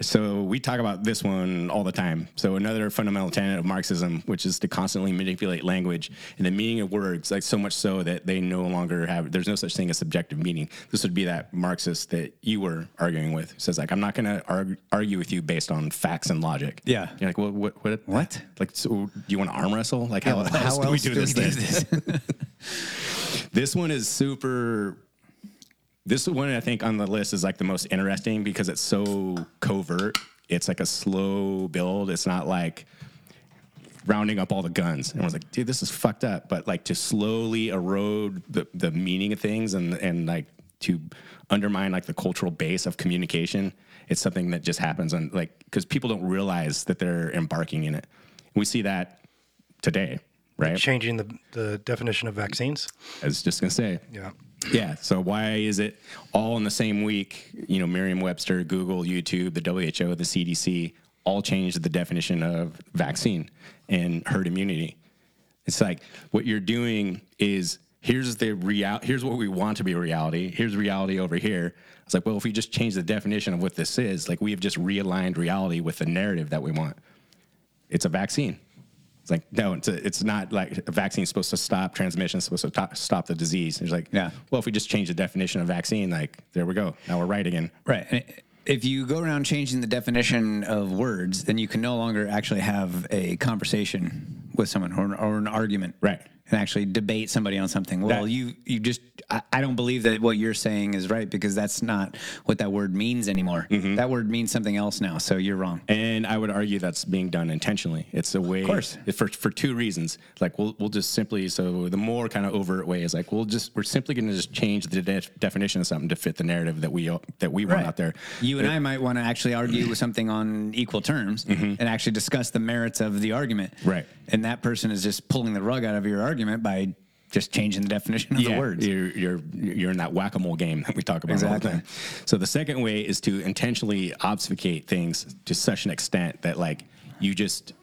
So we talk about this one all the time. So another fundamental tenet of Marxism, which is to constantly manipulate language and the meaning of words, like so much so that they no longer have, there's no such thing as subjective meaning. This would be that Marxist that you were arguing with. Says like, I'm not going to argue, argue with you based on facts and logic. Yeah. You're like, well, what? What? What? Like, so do you want to arm wrestle? Like, how, how, how else do we do, do this? We do this? This one is super... This one, I think, on the list is, like, the most interesting because it's so covert. It's, like, a slow build. It's not, like, rounding up all the guns. And I was like, dude, this is fucked up. But, like, to slowly erode the, the meaning of things and, and, like, to undermine, like, the cultural base of communication, it's something that just happens. On like, because people don't realize that they're embarking in it. We see that today, right? Like changing the, the definition of vaccines. I was just going to say. Yeah. Yeah, so why is it all in the same week, you know, Merriam-Webster, Google, YouTube, the W H O, the C D C, all changed the definition of vaccine and herd immunity. It's like what you're doing is here's the real, here's what we want to be reality. Here's reality over here. It's like, well, if we just change the definition of what this is, like we have just realigned reality with the narrative that we want. It's a vaccine. It's like, no, it's, a, it's not like a vaccine is supposed to stop transmission, it's supposed to top, stop the disease. And it's like, yeah. well, if we just change the definition of vaccine, like, there we go. Now we're right again. Right. And if you go around changing the definition of words, then you can no longer actually have a conversation with someone or an, or an argument. Right. And actually debate somebody on something. Well, that, you, you just I, I don't believe that what you're saying is right, because that's not what that word means anymore. Mm-hmm. That word means something else now, so you're wrong. And I would argue that's being done intentionally. It's a way, of course. for for two reasons. Like we'll we'll just simply, so the more kind of overt way is like we'll just we're simply going to just change the de- definition of something to fit the narrative that we that we want right. out there. You and it, I might want to actually argue with something on equal terms mm-hmm. and actually discuss the merits of the argument. Right. And that person is just pulling the rug out of your argument by just changing the definition of yeah, the words. You're, you're you're in that whack-a-mole game that we talk about exactly. all the time. So the second way is to intentionally obfuscate things to such an extent that, like, you just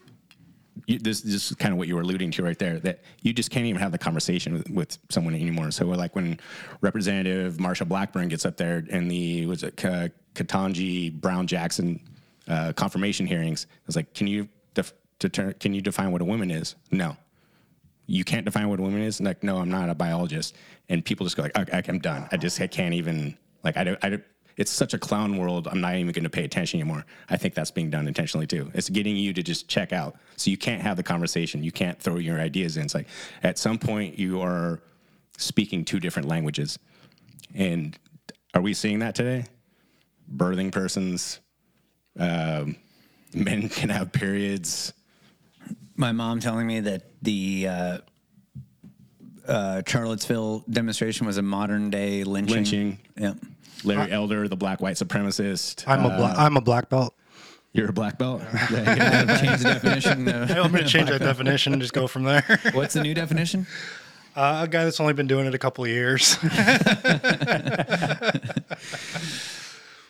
you, this, this is kind of what you were alluding to right there, that you just can't even have the conversation with, with someone anymore. So, like, when Representative Marsha Blackburn gets up there in the was it K- Ketanji Brown Jackson uh, confirmation hearings, I was like, can you def- deter- can you define what a woman is? No. You can't define what a woman is? And like, no, I'm not a biologist. And people just go like, okay, I'm done. I just I can't even, like, I don't, I don't, it's such a clown world, I'm not even going to pay attention anymore. I think that's being done intentionally too. It's getting you to just check out. So you can't have the conversation. You can't throw your ideas in. It's like, at some point, you are speaking two different languages. And are we seeing that today? Birthing persons, um, men can have periods. My mom telling me that the uh, uh, Charlottesville demonstration was a modern-day lynching. Lynching. Yeah. Larry uh, Elder, the black white supremacist. I'm uh, a bla- I'm a black belt. You're a black belt? Yeah, you change the definition. Of, hey, I'm going to change that belt. definition and just go from there. What's the new definition? Uh, a guy that's only been doing it a couple of years.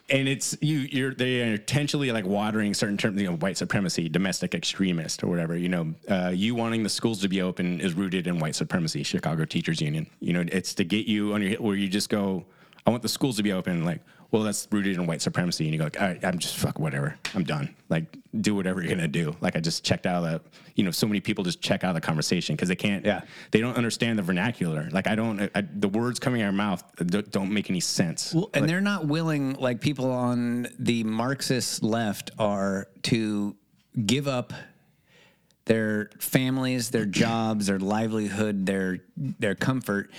And it's you. You're they are intentionally like watering certain terms, you know, white supremacy, domestic extremist, or whatever. You know, uh, you wanting the schools to be open is rooted in white supremacy. Chicago Teachers Union. You know, it's to get you on your where you just go, I want the schools to be open. Like, well, that's rooted in white supremacy, and you go like, all right, I'm just fuck whatever. I'm done. Like, do whatever you're gonna do. Like, I just checked out of the. You know, so many people just check out of the conversation because they can't. Yeah. They don't understand the vernacular. Like, I don't. I, the words coming out of our mouth don't make any sense. Well, and like, they're not willing. Like, people on the Marxist left are to give up their families, their jobs, their livelihood, their their comfort,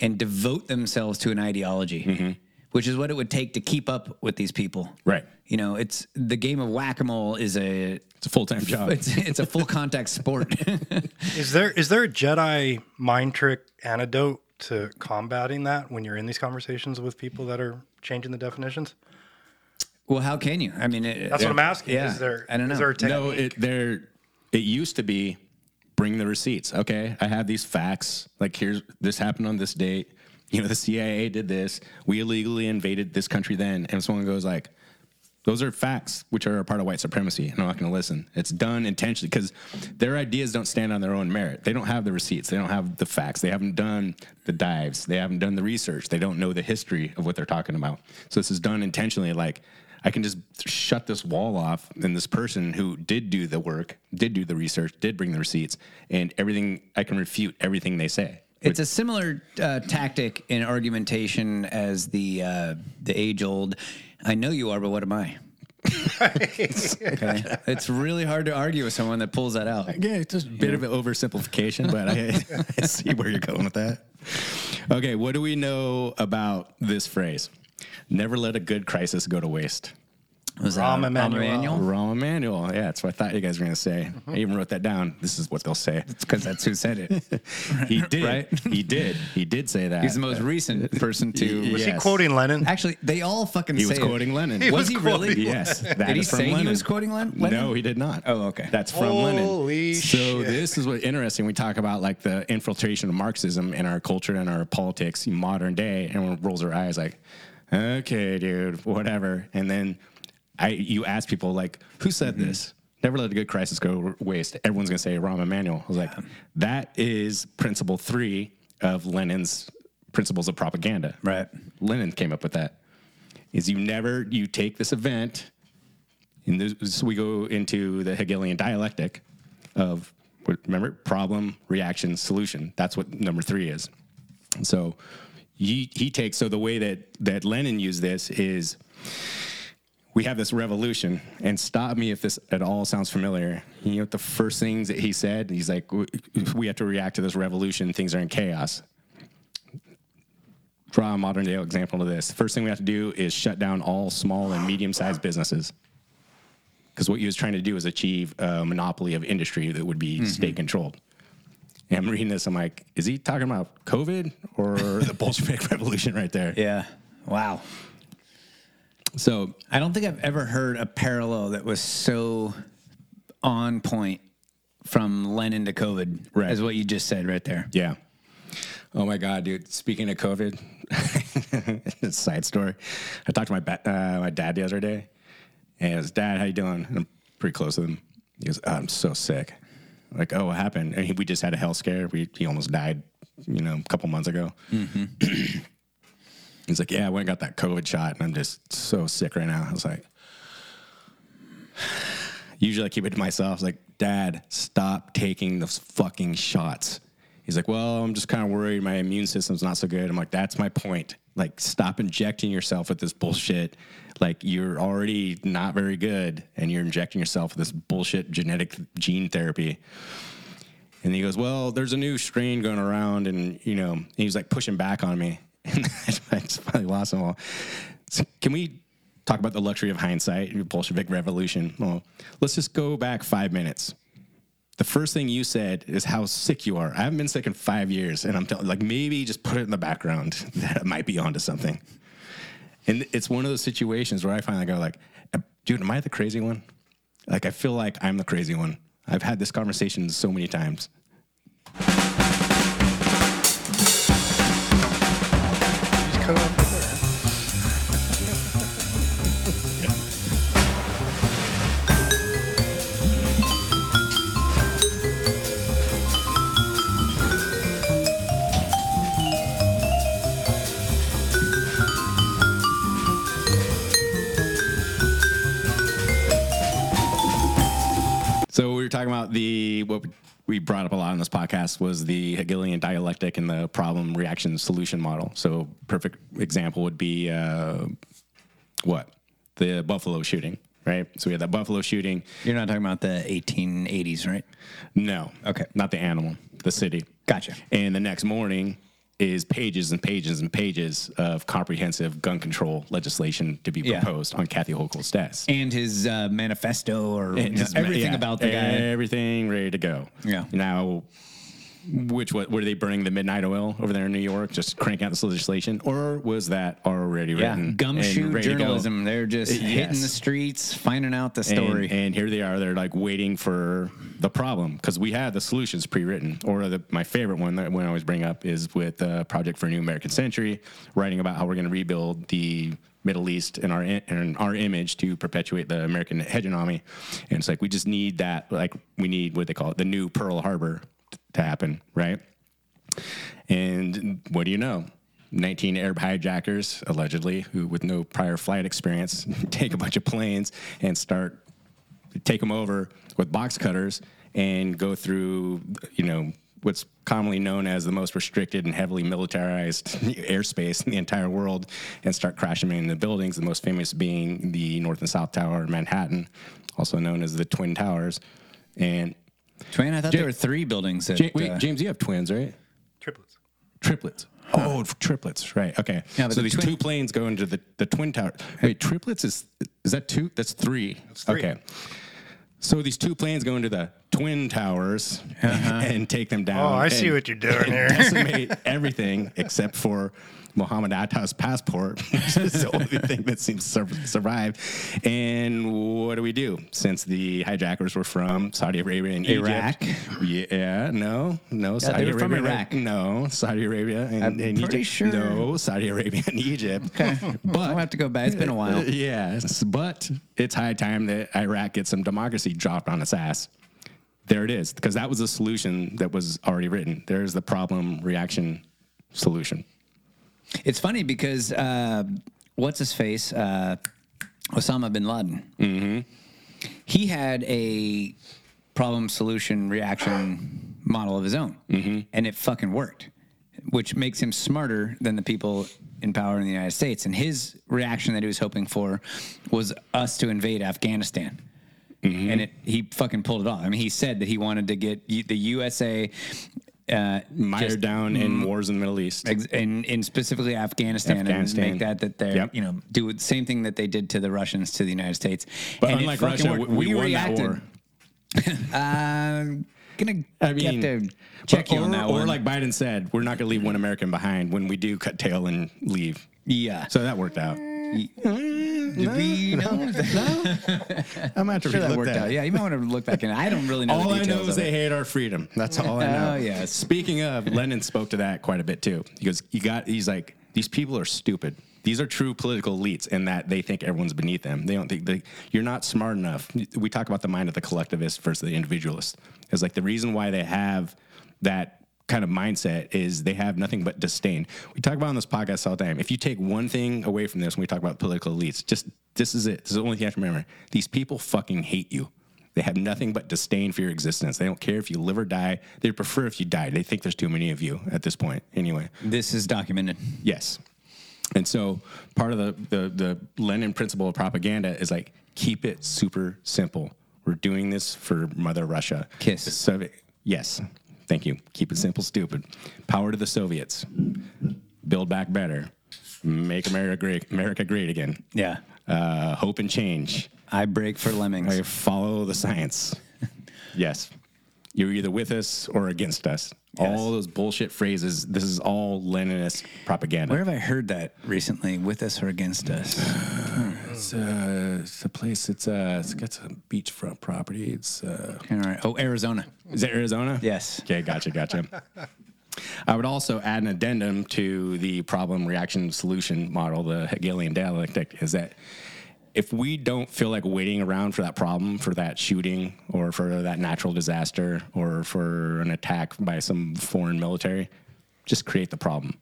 and devote themselves to an ideology. Mm-hmm. Which is what it would take to keep up with these people. Right. You know, it's the game of whack-a-mole is a... It's a full-time job. It's, it's a full-contact sport. Is there is there a Jedi mind trick antidote to combating that when you're in these conversations with people that are changing the definitions? Well, how can you? I mean... It, That's what I'm asking. Yeah, is there, I don't know. Is there a technique? No, it, there, it used to be bring the receipts. Okay, I have these facts. Like, here's this happened on this date. You know, the C I A did this. We illegally invaded this country then. And someone goes like, those are facts, which are a part of white supremacy. And I'm not going to listen. It's done intentionally because their ideas don't stand on their own merit. They don't have the receipts. They don't have the facts. They haven't done the dives. They haven't done the research. They don't know the history of what they're talking about. So this is done intentionally. Like, I can just shut this wall off. And this person who did do the work, did do the research, did bring the receipts, and everything, I can refute everything they say. It's a similar uh, tactic in argumentation as the uh, the age-old, I know you are, but what am I? Okay. It's really hard to argue with someone that pulls that out. Yeah, it's just a bit yeah. of an oversimplification, but I, I see where you're going with that. Okay, what do we know about this phrase? Never let a good crisis go to waste. Was Rahm Emanuel. Rahm Emanuel. Yeah, that's what I thought you guys were going to say. Mm-hmm. I even wrote that down. This is what they'll say. It's because that's who said it. He did. Right? He did. He did say that. He's the most uh, recent person to... He, was yes. he quoting Lenin? Actually, they all fucking he say He was quoting it. Lenin. He was, was he really? Lenin. Yes. That did he say Lenin. He was quoting Lenin? No, he did not. Oh, okay. That's from Holy Lenin. Holy shit. So this is what's interesting. We talk about like the infiltration of Marxism in our culture and our politics in modern day, and everyone rolls their eyes like, okay, dude, whatever. And then... I, you ask people, like, who said mm-hmm. this? Never let a good crisis go waste. Everyone's going to say Rahm Emanuel. I was like, yeah. that is principle three of Lenin's principles of propaganda. Right. Lenin came up with that. Is you never, you take this event, and this, we go into the Hegelian dialectic of, remember, problem, reaction, solution. That's what number three is. And so he, he takes, so the way that, that Lenin used this is... We have this revolution, and stop me if this at all sounds familiar. You know what the first things that he said? He's like, we have to react to this revolution. Things are in chaos. draw a modern day example of this. First thing we have to do is shut down all small and medium-sized businesses. Because what he was trying to do is achieve a monopoly of industry that would be mm-hmm. state-controlled. And I'm reading this, I'm like, is he talking about COVID or the Bolshevik Revolution right there? Yeah. Wow. So I don't think I've ever heard a parallel that was so on point from Lenin to COVID, right. as what you just said right there. Yeah. Oh, my God, dude. Speaking of COVID, side story. I talked to my ba- uh, my dad the other day, and I was, Dad, how you doing? And I'm pretty close to him. He goes, oh, I'm so sick. I'm like, oh, what happened? And he, we just had a health scare. We, he almost died, you know, a couple months ago. Mm-hmm. He's like, yeah, I went and got that COVID shot, and I'm just so sick right now. I was like, usually I keep it to myself. I was like, Dad, stop taking those fucking shots. He's like, well, I'm just kind of worried my immune system's not so good. I'm like, that's my point. Like, stop injecting yourself with this bullshit. Like, you're already not very good, and you're injecting yourself with this bullshit genetic gene therapy. And he goes, well, there's a new strain going around, and, you know, and he was, like, pushing back on me. And I just finally lost them all. So can we talk about the luxury of hindsight, your Bolshevik Revolution? Well, let's just go back five minutes. The first thing you said is how sick you are. I haven't been sick in five years, and I'm telling, like, maybe just put it in the background. That might be onto something. And it's one of those situations where I finally go, like, dude, am I the crazy one? Like, I feel like I'm the crazy one. I've had this conversation so many times. So we were talking about the what we brought up a lot on this podcast was the Hegelian dialectic and the problem reaction solution model. So perfect example would be uh, what? The Buffalo shooting, right? So we had that Buffalo shooting. You're not talking about the eighteen eighties, right? No. Okay. Not the animal, the city. Gotcha. And the next morning is pages and pages and pages of comprehensive gun control legislation to be proposed yeah. on Kathy Hochul's desk. And his uh, manifesto or you know, his, everything yeah, about the guy. Everything ready to go. Yeah. Now, which what, were they burning the midnight oil over there in New York, just cranking out this legislation? Or was that already yeah. written? Yeah, gumshoe journalism. They're just yes. hitting the streets, finding out the story. And, and here they are. They're like waiting for the problem because we had the solutions pre-written. Or the, my favorite one that I always bring up is with uh, Project for a New American Century, writing about how we're going to rebuild the Middle East in our in our image to perpetuate the American hegemony. And it's like we just need that. Like we need what they call it, the new Pearl Harbor to happen, right? And what do you know? nineteen Arab hijackers, allegedly, who with no prior flight experience, take a bunch of planes and start, take them over with box cutters and go through, you know, what's commonly known as the most restricted and heavily militarized airspace in the entire world and start crashing into buildings, the most famous being the North and South Tower in Manhattan, also known as the Twin Towers. And Twin? I thought J- there were three buildings. That, J- wait, uh, James, you have twins, right? Triplets. Triplets. Oh, huh. triplets. Right. Okay. Yeah, so the these twin- two planes go into the, the Twin Tower. Wait, triplets is is that two? That's three. That's three. Okay. So these two planes go into the Twin Towers uh-huh. and take them down. Oh, I and, see what you're doing and here. Decimate everything except for Mohammed Atta's passport, which is the only thing that seems to survive. And what do we do? Since the hijackers were from Saudi Arabia and Iraq. Egypt. Yeah, no, no. Yeah, Saudi they were Arabia from Iraq. No, Saudi Arabia and, I'm and Egypt. Sure. No, Saudi Arabia and Egypt. Okay. But I'll have to go back. It's been a while. Yeah, but it's high time that Iraq gets some democracy dropped on its ass. There it is, because that was the solution that was already written. There's the problem reaction solution. It's funny because uh, what's his face, uh, Osama bin Laden. Mm-hmm. He had a problem solution reaction model of his own, mm-hmm. and it fucking worked, which makes him smarter than the people in power in the United States. And his reaction that he was hoping for was us to invade Afghanistan. Mm-hmm. And it, he fucking pulled it off. I mean, he said that he wanted to get the U S A uh, mired down mm, in wars in the Middle East, ex- and, and specifically Afghanistan, Afghanistan, and make that that they yep. you know do the same thing that they did to the Russians to the United States. But and unlike Russia, we, we, we won reacted. That war. uh, gonna I mean, have to check or, you on that or one. Or like Biden said, we're not gonna leave one American behind when we do cut tail and leave. Yeah. So that worked out. Did no, we know? No. I'm not sure that worked that. out. Yeah, you might want to look back in. I don't really know. All the details I know is they hate our freedom. That's all I know. Oh yeah. Speaking of, Lenin spoke to that quite a bit too. He goes, "You got." He's like, "These people are stupid. These are true political elites in that they think everyone's beneath them. They don't think they, you're not smart enough." We talk about the mind of the collectivist versus the individualist. It's like the reason why they have that kind of mindset is they have nothing but disdain. We talk about on this podcast all the time. If you take one thing away from this when we talk about political elites, just this is it. This is the only thing you have to remember. These people fucking hate you. They have nothing but disdain for your existence. They don't care if you live or die. They prefer if you die. They think there's too many of you at this point. Anyway. This is documented. Yes. And so part of the, the, the Lenin principle of propaganda is like, keep it super simple. We're doing this for Mother Russia. Kiss. The Soviet, yes. Thank you. Keep it simple, stupid. Power to the Soviets. Build back better. Make America great, America great again. Yeah. Uh, hope and change. I break for lemmings. I follow the science. Yes. You're either with us or against us. Yes. All those bullshit phrases. This is all Leninist propaganda. Where have I heard that recently? With us or against us? Uh, it's, uh, it's a place. It's uh, it's got some beachfront property. It's uh, all right. Oh, Arizona. Is it Arizona? Yes. Okay, gotcha, gotcha. I would also add an addendum to the problem reaction solution model, the Hegelian dialectic, is that if we don't feel like waiting around for that problem, for that shooting or for that natural disaster or for an attack by some foreign military, just create the problem,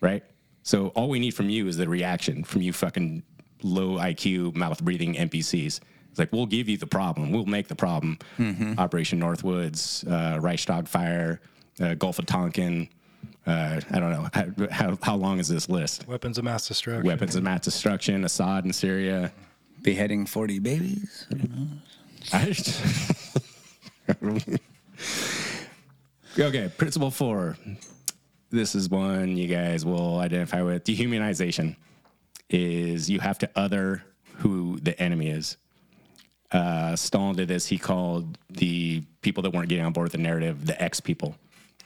right? So all we need from you is the reaction from you fucking low I Q, mouth-breathing N P Cs. It's like, we'll give you the problem. We'll make the problem. Mm-hmm. Operation Northwoods, uh, Reichstag fire, uh, Gulf of Tonkin, Uh, I don't know. How, how long is this list? Weapons of mass destruction. Weapons of mass destruction, Assad in Syria. Beheading forty babies. I don't know. I just, okay, principle four. This is one you guys will identify with. Dehumanization is you have to other who the enemy is. Uh, Stalin did this. He called the people that weren't getting on board with the narrative the ex-people.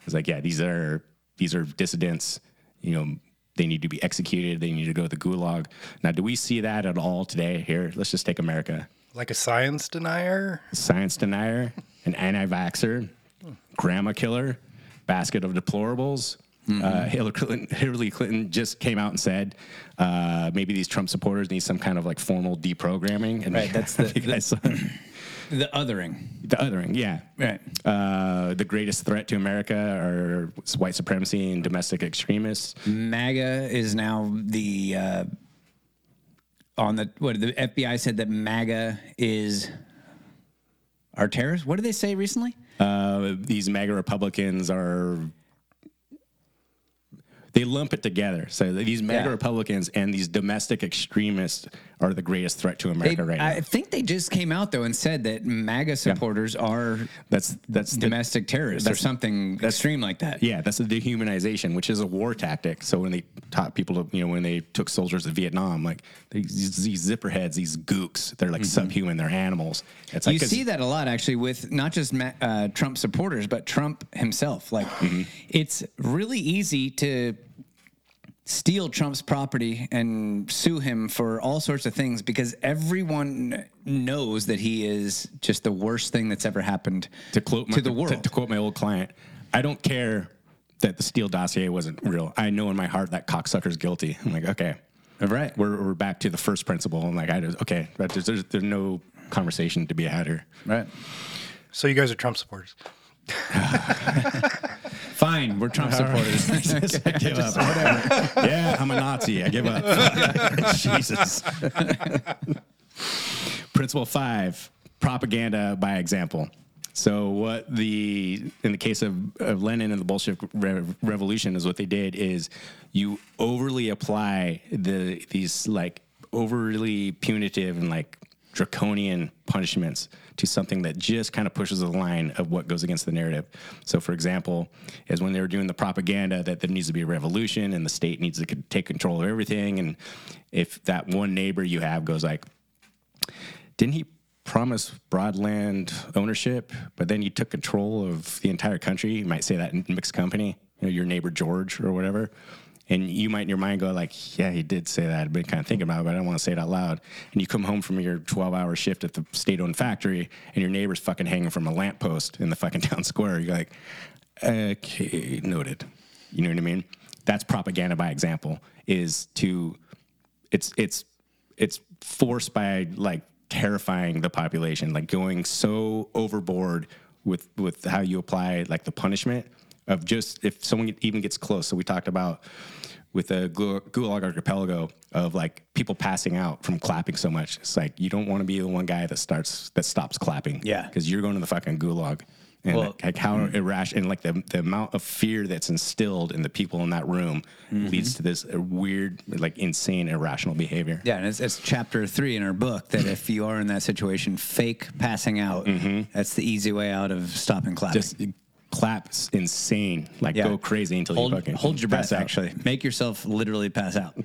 It's like, yeah, these are... These are dissidents, you know, they need to be executed. They need to go to the gulag. Now, do we see that at all today here? Let's just take America. Like a science denier? Science denier, an anti-vaxxer, grandma killer, basket of deplorables. Mm-hmm. Uh, Hillary Clinton, Hillary Clinton just came out and said uh, maybe these Trump supporters need some kind of like formal deprogramming. And right, that's the... that's the othering. The othering, yeah. Right. Uh, the greatest threat to America are white supremacy and domestic extremists. MAGA is now the uh, on the what the F B I said that MAGA is our terrorists. What did they say recently? Uh, these MAGA Republicans are. They lump it together. So these MAGA yeah. Republicans and these domestic extremists are the greatest threat to America they, right now. I think they just came out, though, and said that MAGA supporters yeah. are that's that's domestic the, terrorists that's, or something that's, extreme like that. Yeah, that's the dehumanization, which is a war tactic. So when they taught people, to, you know, when they took soldiers to Vietnam, like these, these zipperheads, these gooks, they're like mm-hmm. subhuman, they're animals. It's like, you see that a lot, actually, with not just uh, Trump supporters, but Trump himself. Like, mm-hmm. it's really easy to... steal Trump's property and sue him for all sorts of things because everyone knows that he is just the worst thing that's ever happened to, quote my, to the world. To, to quote my old client, I don't care that the Steele dossier wasn't real. I know in my heart that cocksucker's guilty. I'm like, okay. All right. We're, we're back to the first principle. I'm like, I just, okay, but there's, there's, there's no conversation to be had here. Right. So you guys are Trump supporters. Fine, we're Trump supporters. Right. Just, I give up. Whatever. Yeah, I'm a Nazi. I give up. Jesus. Principle five, propaganda by example. So what the, in the case of, of Lenin and the Bolshevik Re- Revolution is what they did is you overly apply the these like overly punitive and like draconian punishments to something that just kind of pushes the line of what goes against the narrative. So, for example, is when they were doing the propaganda that there needs to be a revolution and the state needs to take control of everything. And if that one neighbor you have goes like, didn't he promise broadland ownership, but then you took control of the entire country? You might say that in mixed company, you know, your neighbor George or whatever. And you might in your mind go like, yeah, he did say that. I've been kind of thinking about it, but I don't want to say it out loud. And you come home from your twelve-hour shift at the state-owned factory, and your neighbor's fucking hanging from a lamppost in the fucking town square. You're like, okay, noted. You know what I mean? That's propaganda by example, is to it's it's it's forced by, like, terrifying the population, like going so overboard with, with how you apply, like, the punishment of just if someone even gets close. So we talked about with the Gulag Archipelago of, like, people passing out from clapping so much. It's like, you don't want to be the one guy that starts that stops clapping. Yeah. Because you're going to the fucking gulag. And well, like, like how mm-hmm. irrational, and like the, the amount of fear that's instilled in the people in that room mm-hmm. leads to this weird, like, insane, irrational behavior. Yeah, and it's, it's chapter three in our book that if you are in that situation, fake passing out. Mm-hmm. That's the easy way out of stopping clapping. Just clap insane, like yeah. go crazy until hold, you fucking hold your breath. Out. Actually, make yourself literally pass out.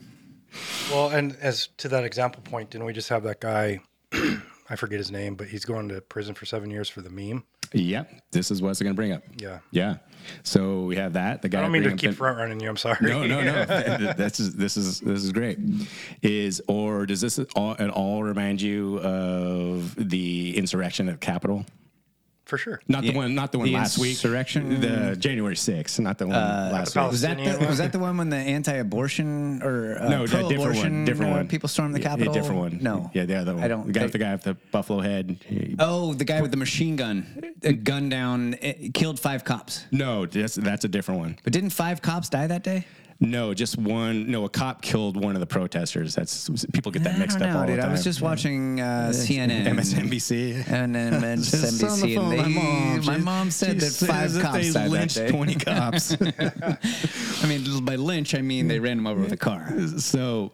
Well, and as to that example point, didn't we just have that guy? I forget his name, but he's going to prison for seven years for the meme. Yep. This is what it's going to bring up. Yeah. Yeah. So we have that. The guy I don't mean to keep front running you. I'm sorry. No, no, no. That's this is this is great. Is or does this at all, at all remind you of the insurrection at Capitol? For sure. Not yeah. the one. Not the one the last week. Insurrection. The January sixth. Not the one uh, last week. Was that the, was that the one when the anti-abortion or uh, no? Pro-abortion, different one. Different uh, one. People stormed the Capitol. A yeah, different one. No. Yeah, the other one. I don't. The guy, they, the guy with the buffalo head. Oh, the guy with the machine gun. A gun down. It killed five cops. No, that's that's a different one. But didn't five cops die that day? No, just one. No, a cop killed one of the protesters. That's people get that I mixed don't know, up all dude. the time. I was just yeah. watching uh, C N N, M S N B C, and M S N B C. And my mom, my mom said that five cops died that day. Twenty cops. I mean, by lynch, I mean they ran them over with a car. So,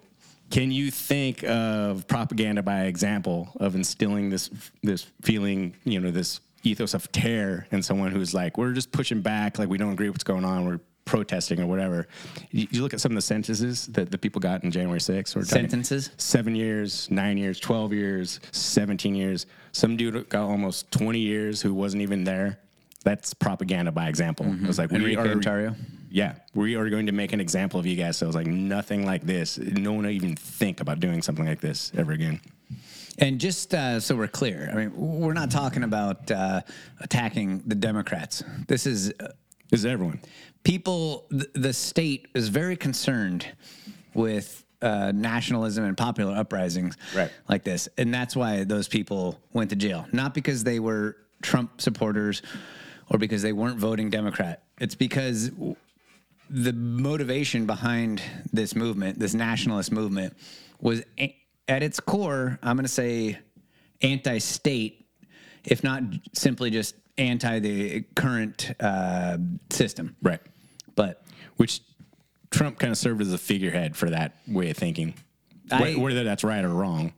can you think of propaganda by example of instilling this this feeling? You know, this ethos of terror in someone who's like, we're just pushing back, like we don't agree with what's going on. We're protesting or whatever. You look at some of the sentences that the people got in January sixth. We're sentences? Seven years, nine years, twelve years, seventeen years. Some dude got almost twenty years who wasn't even there. That's propaganda by example. Mm-hmm. It was like, we are, Ontario? Yeah, we are going to make an example of you guys. So it was like, nothing like this. No one will even think about doing something like this ever again. And just uh, so we're clear, I mean, we're not talking about uh, attacking the Democrats. This is... Uh, This is everyone. People, th- the state is very concerned with uh, nationalism and popular uprisings right. like this. And that's why those people went to jail. Not because they were Trump supporters or because they weren't voting Democrat. It's because the motivation behind this movement, this nationalist movement, was a- at its core, I'm going to say anti-state, if not simply just anti the current uh, system. Right. But which Trump kind of served as a figurehead for that way of thinking, I, whether that's right or wrong.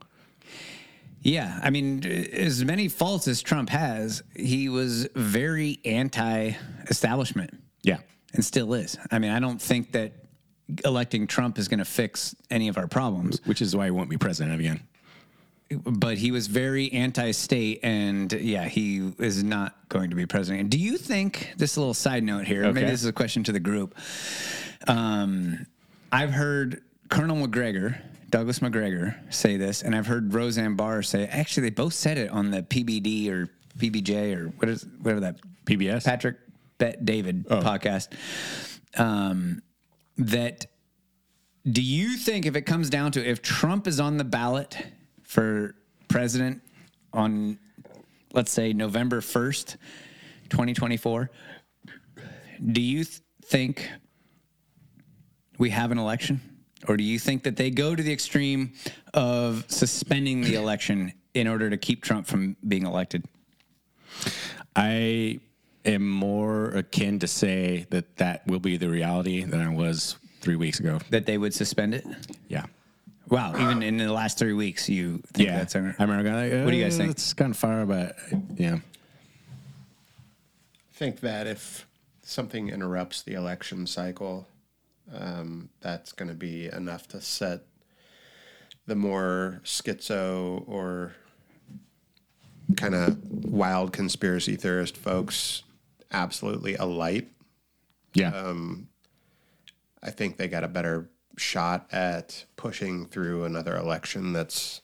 Yeah. I mean, as many faults as Trump has, he was very anti-establishment. Yeah. And still is. I mean, I don't think that electing Trump is going to fix any of our problems. Which is why he won't be president again. But he was very anti-state, and, yeah, he is not going to be president. Do you think, just a little side note here, okay. maybe this is a question to the group. Um, I've heard Colonel McGregor, Douglas McGregor, say this, and I've heard Roseanne Barr say, actually, they both said it on the P B D or P B J or what is whatever that. P B S? Patrick Bet David oh. podcast. Um, that do you think if it comes down to if Trump is on the ballot for president on, let's say, November first, twenty twenty-four, do you th- think we have an election? Or do you think that they go to the extreme of suspending the election in order to keep Trump from being elected? I am more akin to say that that will be the reality than I was three weeks ago. That they would suspend it? Yeah. Wow, even in the last three weeks, you think yeah. that's America? Like, uh, what do you guys think? It's kind of far, but yeah. I think that if something interrupts the election cycle, um, that's going to be enough to set the more schizo or kind of wild conspiracy theorist folks absolutely alight. Yeah. Um, I think they got a better shot at pushing through another election. That's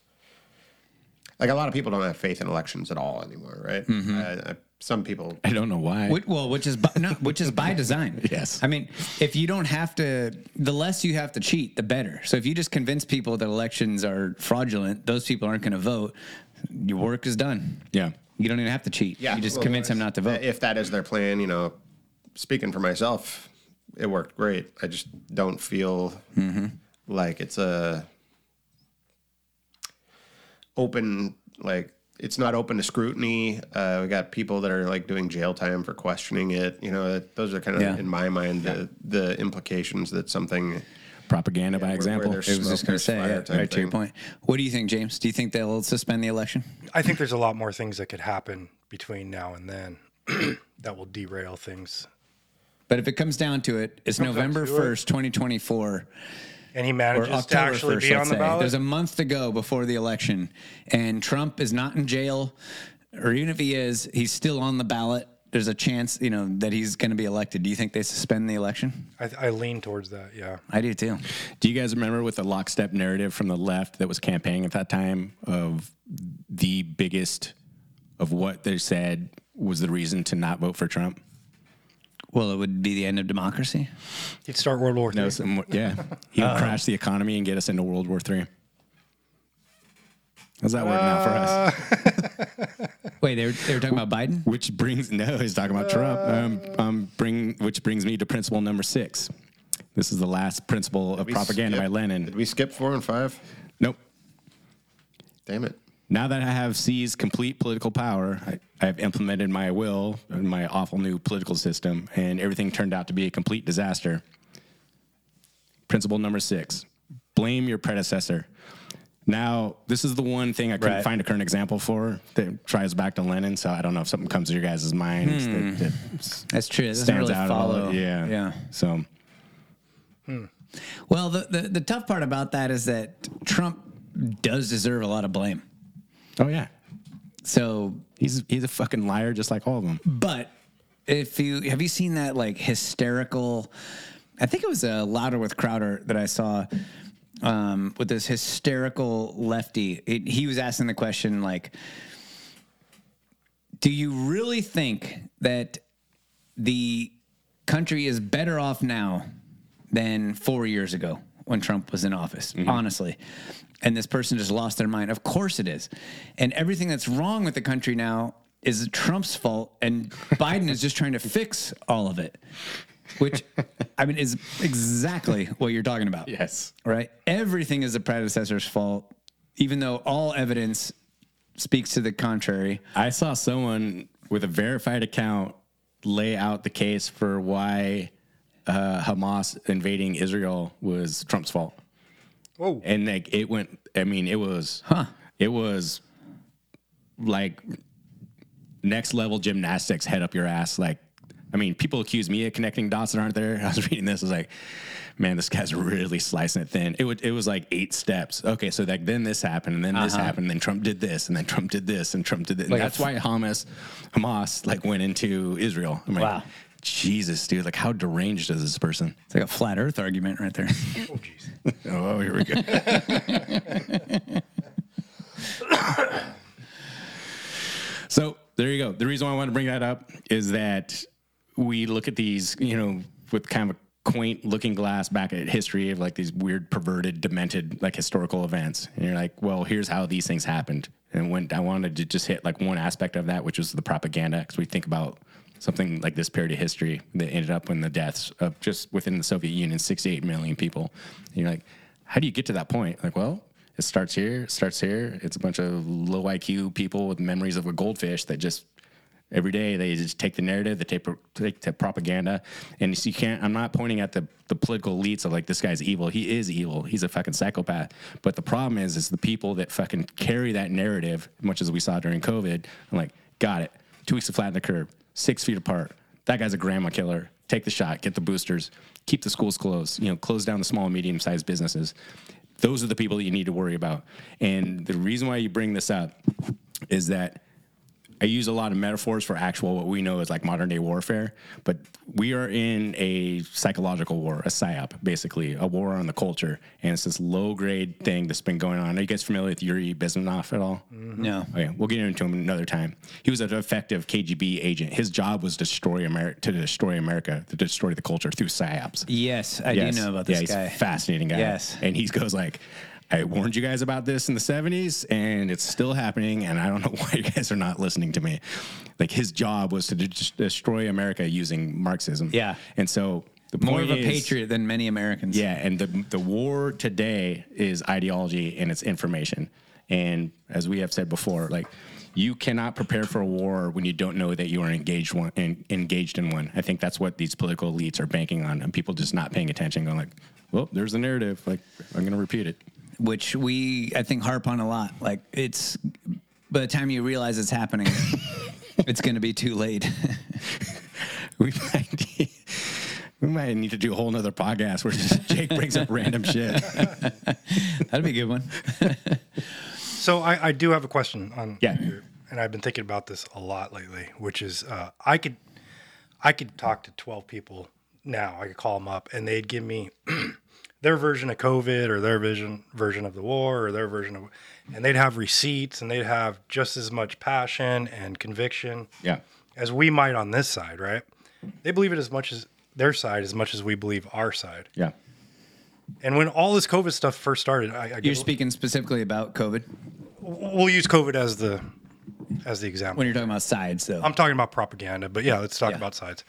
like, a lot of people don't have faith in elections at all anymore, right? Mm-hmm. I, I, some people, I don't know why. Which, well, which is by, no, which is by design. Yes, I mean, if you don't have to, the less you have to cheat, the better. So if you just convince people that elections are fraudulent, those people aren't going to vote. Your work is done. Yeah, you don't even have to cheat. Yeah, you just well, convince them not to vote. If that is their plan, you know. Speaking for myself, it worked great. I just don't feel mm-hmm. like it's a open, like it's not open to scrutiny. Uh, we got people that are like doing jail time for questioning it. You know, those are kind of, yeah. in my mind, the, yeah. the implications that something propaganda yeah, by where, example. Where it was just going to say, yeah, right thing. To your point. What do you think, James? Do you think they'll suspend the election? I think there's a lot more things that could happen between now and then that will derail things. But if it comes down to it, it's comes November first, twenty twenty-four. And he manages to actually be on the ballot? There's a month to go before the election, and Trump is not in jail, or even if he is, he's still on the ballot. There's a chance, you know, that he's going to be elected. Do you think they suspend the election? I, I lean towards that, yeah. I do, too. Do you guys remember with the lockstep narrative from the left that was campaigning at that time of the biggest of what they said was the reason to not vote for Trump? Well, it would be the end of democracy. He'd start World War Three. No, some, yeah, he would uh, crash the economy and get us into World War Three. How's that uh, working out for us? Wait, they were, they were talking about Biden, which brings no, he's talking about uh, Trump. Um, um, bring which brings me to principle number six. This is the last principle of propaganda skip, by Lenin. Did we skip four and five? Nope. Damn it. Now that I have seized complete political power, I, I have implemented my will and my awful new political system, and everything turned out to be a complete disaster. Principle number six, blame your predecessor. Now, this is the one thing I couldn't right. find a current example for that tries back to Lenin, so I don't know if something comes to your guys' minds. Hmm. That, that That's true. It stands really out follow. Yeah. yeah. So. Hmm. Well, the, the, the tough part about that is that Trump does deserve a lot of blame. Oh, yeah. So he's he's a fucking liar, just like all of them. But if you have you seen that like hysterical, I think it was a Louder with Crowder that I saw um, with this hysterical lefty. It, he was asking the question like, do you really think that the country is better off now than four years ago when Trump was in office? Mm-hmm. Honestly. And this person just lost their mind. Of course it is. And everything that's wrong with the country now is Trump's fault, and Biden is just trying to fix all of it, which, I mean, is exactly what you're talking about. Yes. Right? Everything is the predecessor's fault, even though all evidence speaks to the contrary. I saw someone with a verified account lay out the case for why uh, Hamas invading Israel was Trump's fault. Whoa. And like it went, I mean, it was, huh? It was like next level gymnastics, head up your ass. Like, I mean, people accuse me of connecting dots that aren't there. I was reading this, I was like, man, this guy's really slicing it thin. It would, it was like eight steps. Okay, so like then this happened, and then uh-huh. this happened, and then Trump did this, and then Trump did this, and Trump did this. Like, that's why Hamas, Hamas, like went into Israel. I'm like, wow, Jesus, dude, like how deranged is this person? It's like a flat Earth argument right there. Oh, jeez. Oh, here we go. So there you go. The reason why I want to bring that up is that we look at these, you know, with kind of a quaint looking glass back at history of like these weird, perverted, demented, like historical events. And you're like, well, here's how these things happened. And when I wanted to just hit like one aspect of that, which was the propaganda, because we think about something like this period of history that ended up in the deaths of just within the Soviet Union, sixty-eight million people. And you're like, how do you get to that point? Like, well, it starts here, it starts here. It's a bunch of low I Q people with memories of a goldfish that just Every day they just take the narrative, they take, take the propaganda, and you can't. I'm not pointing at the, the political elites of like this guy's evil. He is evil. He's a fucking psychopath. But the problem is, is the people that fucking carry that narrative, much as we saw during COVID. I'm like, got it. Two weeks to flatten the curve, six feet apart. That guy's a grandma killer. Take the shot. Get the boosters. Keep the schools closed. You know, close down the small and medium sized businesses. Those are the people that you need to worry about. And the reason why you bring this up is that I use a lot of metaphors for actual what we know as like modern day warfare, but we are in a psychological war, a psyop, basically, a war on the culture. And it's this low grade thing that's been going on. Are you guys familiar with Yuri Bezmenov at all? Mm-hmm. No. Okay, we'll get into him another time. He was an effective K G B agent. His job was destroy Ameri- to destroy America, to destroy the culture through psyops. Yes, I yes. do know about this yeah, he's guy. He's a fascinating guy. Yes. And he goes like, I warned you guys about this in the seventies, and it's still happening, and I don't know why you guys are not listening to me. Like, his job was to de- destroy America using Marxism. Yeah. And so the More of a is, patriot than many Americans. Yeah, and the the war today is ideology and it's information. And as we have said before, like, you cannot prepare for a war when you don't know that you are engaged one, in, engaged in one. I think that's what these political elites are banking on, and people just not paying attention, going like, well, there's the narrative. Like, I'm going to repeat it. Which we, I think, harp on a lot. Like, it's, by the time you realize it's happening, it's going to be too late. we might need, we might need to do a whole nother podcast where just Jake brings up random shit. That'd be a good one. So I, I do have a question on yeah, and I've been thinking about this a lot lately, which is uh, I could, I could talk to twelve people now. I could call them up, and they'd give me their version of COVID or their vision version of the war or their version of, and they'd have receipts and they'd have just as much passion and conviction yeah. as we might on this side, right? They believe it as much as their side, as much as we believe our side. Yeah. And when all this COVID stuff first started, I, I you're get, speaking specifically about COVID. We'll use COVID as the, as the example. When you're talking about sides, though, I'm talking about propaganda, but yeah, let's talk yeah. about sides.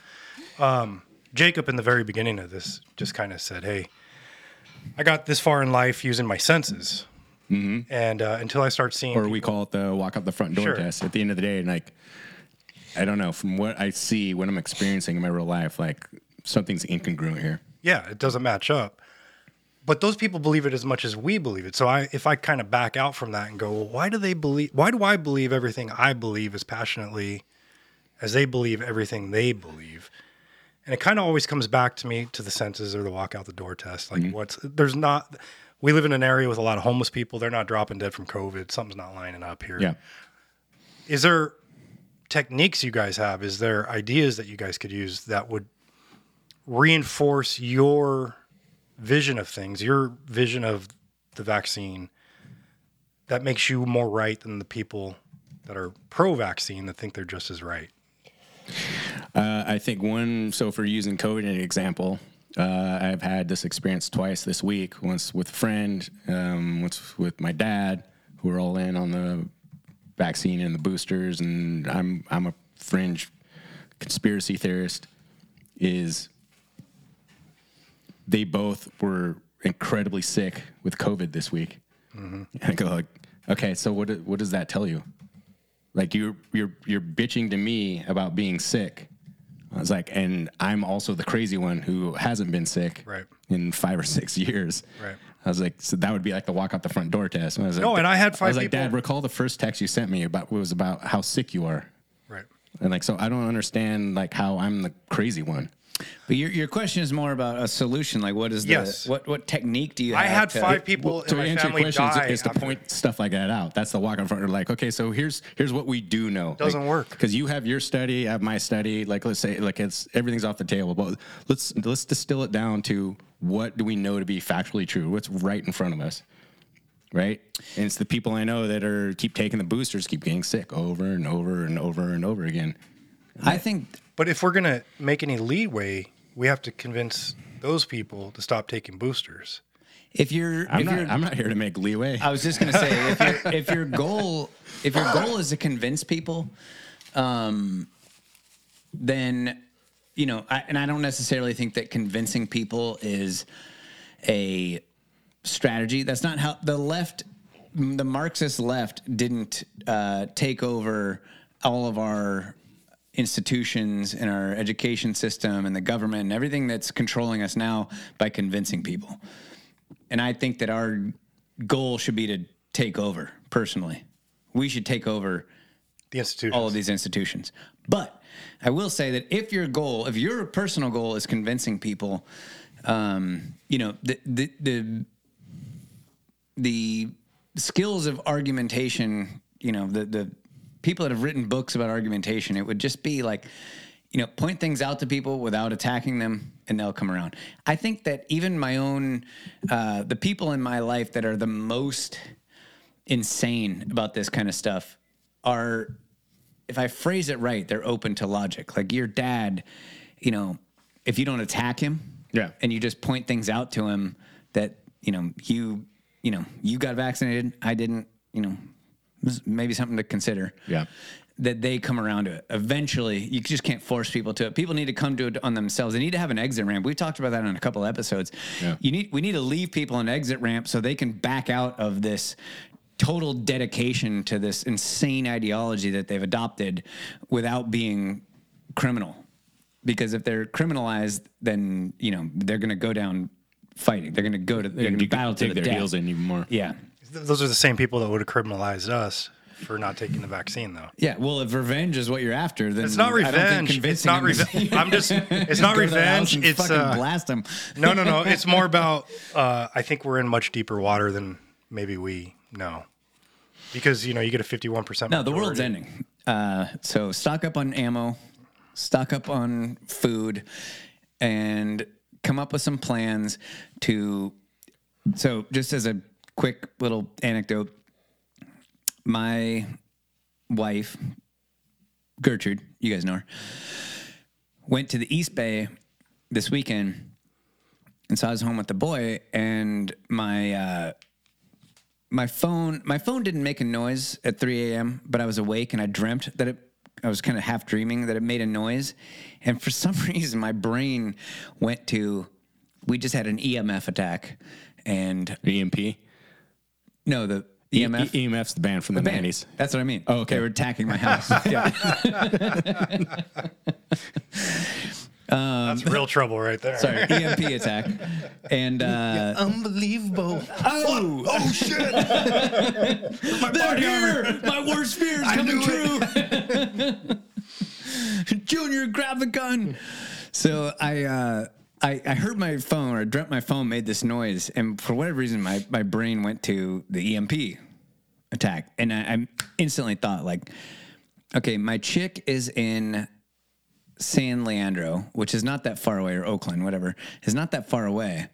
Um, Jacob, in the very beginning of this, just kind of said, hey, I got this far in life using my senses, mm-hmm. and uh, until I start seeing, or people, we call it the walk out the front door sure. test. At the end of the day, and like, I don't know, from what I see, what I'm experiencing in my real life, like something's incongruent here. Yeah, it doesn't match up. But those people believe it as much as we believe it. So I, if I kind of back out from that and go, well, why do they believe? Why do I believe everything I believe as passionately as they believe everything they believe? And it kind of always comes back to me to the senses or the walk out the door test. Like, mm-hmm. what's there's not, we live in an area with a lot of homeless people. They're not dropping dead from COVID. Something's not lining up here. Yeah. Is there techniques you guys have? Is there ideas that you guys could use that would reinforce your vision of things, your vision of the vaccine that makes you more right than the people that are pro-vaccine that think they're just as right? Uh, I think one, so for using COVID as an example, uh, I've had this experience twice this week, once with a friend, um, once with my dad, who are all in on the vaccine and the boosters, and I'm I'm a fringe conspiracy theorist, is they both were incredibly sick with COVID this week. Mm-hmm. And I go, like, okay, so what what does that tell you? Like, you're you're you're bitching to me about being sick. I was like, and I'm also the crazy one who hasn't been sick right. in five or six years. Right. I was like, so that would be like the walk out the front door test. And I was no, like, and I had five I was people. Like, Dad, recall the first text you sent me about was about how sick you are. Right. And like, so I don't understand like how I'm the crazy one. But your your question is more about a solution. Like, what is the yes. what what technique do you? I have had to, five people to in my answer family your question is to point stuff like that out. That's the walk in front. You're like, okay, so here's here's what we do know. Doesn't like, work because you have your study, I have my study. Like, let's say like it's everything's off the table, but let's let's distill it down to what do we know to be factually true? What's right in front of us, right? And it's the people I know that are keep taking the boosters, keep getting sick over and over and over and over again. Right. I think. But if we're going to make any leeway, we have to convince those people to stop taking boosters. If you're, I'm, if not, you're, I'm not here to make leeway. I was just going to say, if, you're, if your goal, if your goal is to convince people, um, then you know, I, and I don't necessarily think that convincing people is a strategy. That's not how the left, the Marxist left, didn't uh, take over all of our institutions and our education system and the government and everything that's controlling us now by convincing people. And I think that our goal should be to take over, personally. We should take over the institutions. All of these institutions. But I will say that if your goal, if your personal goal is convincing people, um, you know, the, the the the skills of argumentation, you know, the the people that have written books about argumentation, it would just be like, you know, point things out to people without attacking them, and they'll come around. I think that even my own, uh, the people in my life that are the most insane about this kind of stuff are, if I phrase it right, they're open to logic. Like your dad, you know, if you don't attack him, yeah, and you just point things out to him that, you know, you, you know, you got vaccinated, I didn't, you know, maybe something to consider. Yeah. That they come around to it. Eventually, you just can't force people to it. People need to come to it on themselves. They need to have an exit ramp. We've talked about that on a couple episodes. Yeah. You need, we need to leave people an exit ramp so they can back out of this total dedication to this insane ideology that they've adopted without being criminal. Because if they're criminalized, then, you know, they're going to go down fighting. They're going to go to they're going to battle to the death. Take their heels in even more. Yeah. Those are the same people that would have criminalized us for not taking the vaccine, though. Yeah, well, if revenge is what you're after, then it's not revenge. I don't think it's not revenge. I'm just. It's not revenge. It's fucking uh, blast them. no, no, no. It's more about. Uh, I think we're in much deeper water than maybe we know, because you know you get a fifty-one percent. No, the world's ending. Uh, so stock up on ammo, stock up on food, and come up with some plans to. So, just as a quick little anecdote. My wife, Gertrude, you guys know her, went to the East Bay this weekend, and so I was home with the boy, and my uh, my phone my phone didn't make a noise at three a.m., but I was awake, and I dreamt that it, I was kind of half dreaming that it made a noise, and for some reason my brain went to, we just had an E M F attack, and... E M P? No, the... E M F? E- EMF's the band from the, the band. nineties. That's what I mean. Oh, okay. They were attacking my house. um, That's real trouble right there. Sorry, E M P attack. And uh, unbelievable. Oh, oh shit. my They're here. My worst fear is coming true. Junior, grab the gun. So I... Uh, I, I heard my phone, or I dreamt my phone made this noise, and for whatever reason, my, my brain went to the E M P attack, and I, I instantly thought, like, okay, my chick is in San Leandro, which is not that far away, or Oakland, whatever, is not that far away,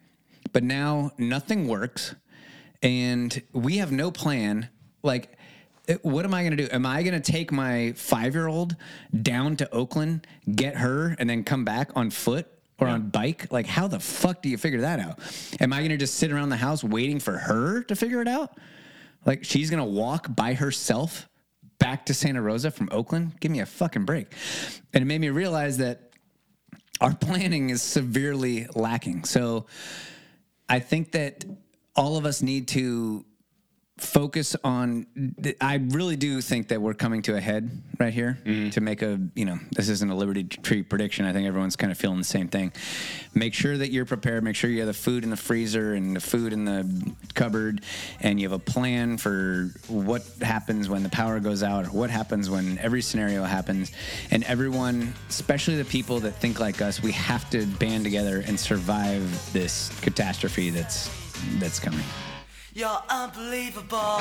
but now nothing works, and we have no plan, like... What am I going to do? Am I going to take my five-year-old down to Oakland, get her, and then come back on foot or yeah. on bike? Like, how the fuck do you figure that out? Am I going to just sit around the house waiting for her to figure it out? Like, she's going to walk by herself back to Santa Rosa from Oakland? Give me a fucking break. And it made me realize that our planning is severely lacking. So I think that all of us need to... focus on, I really do think that we're coming to a head right here mm-hmm. to make a, you know, this isn't a Liberty Tree prediction. I think everyone's kind of feeling the same thing. Make sure that you're prepared. Make sure you have the food in the freezer and the food in the cupboard, and you have a plan for what happens when the power goes out, or what happens when every scenario happens. And everyone, especially the people that think like us, we have to band together and survive this catastrophe that's that's coming. You're unbelievable.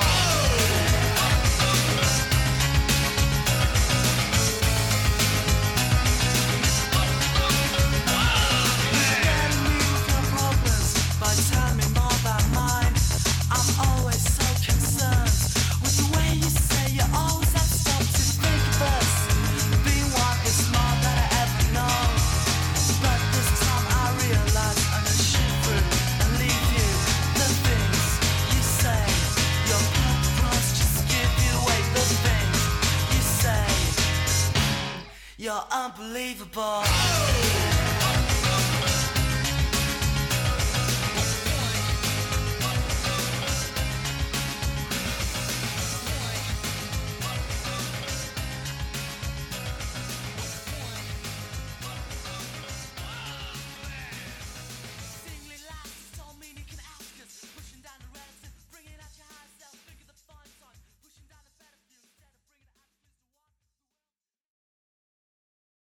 You're unbelievable.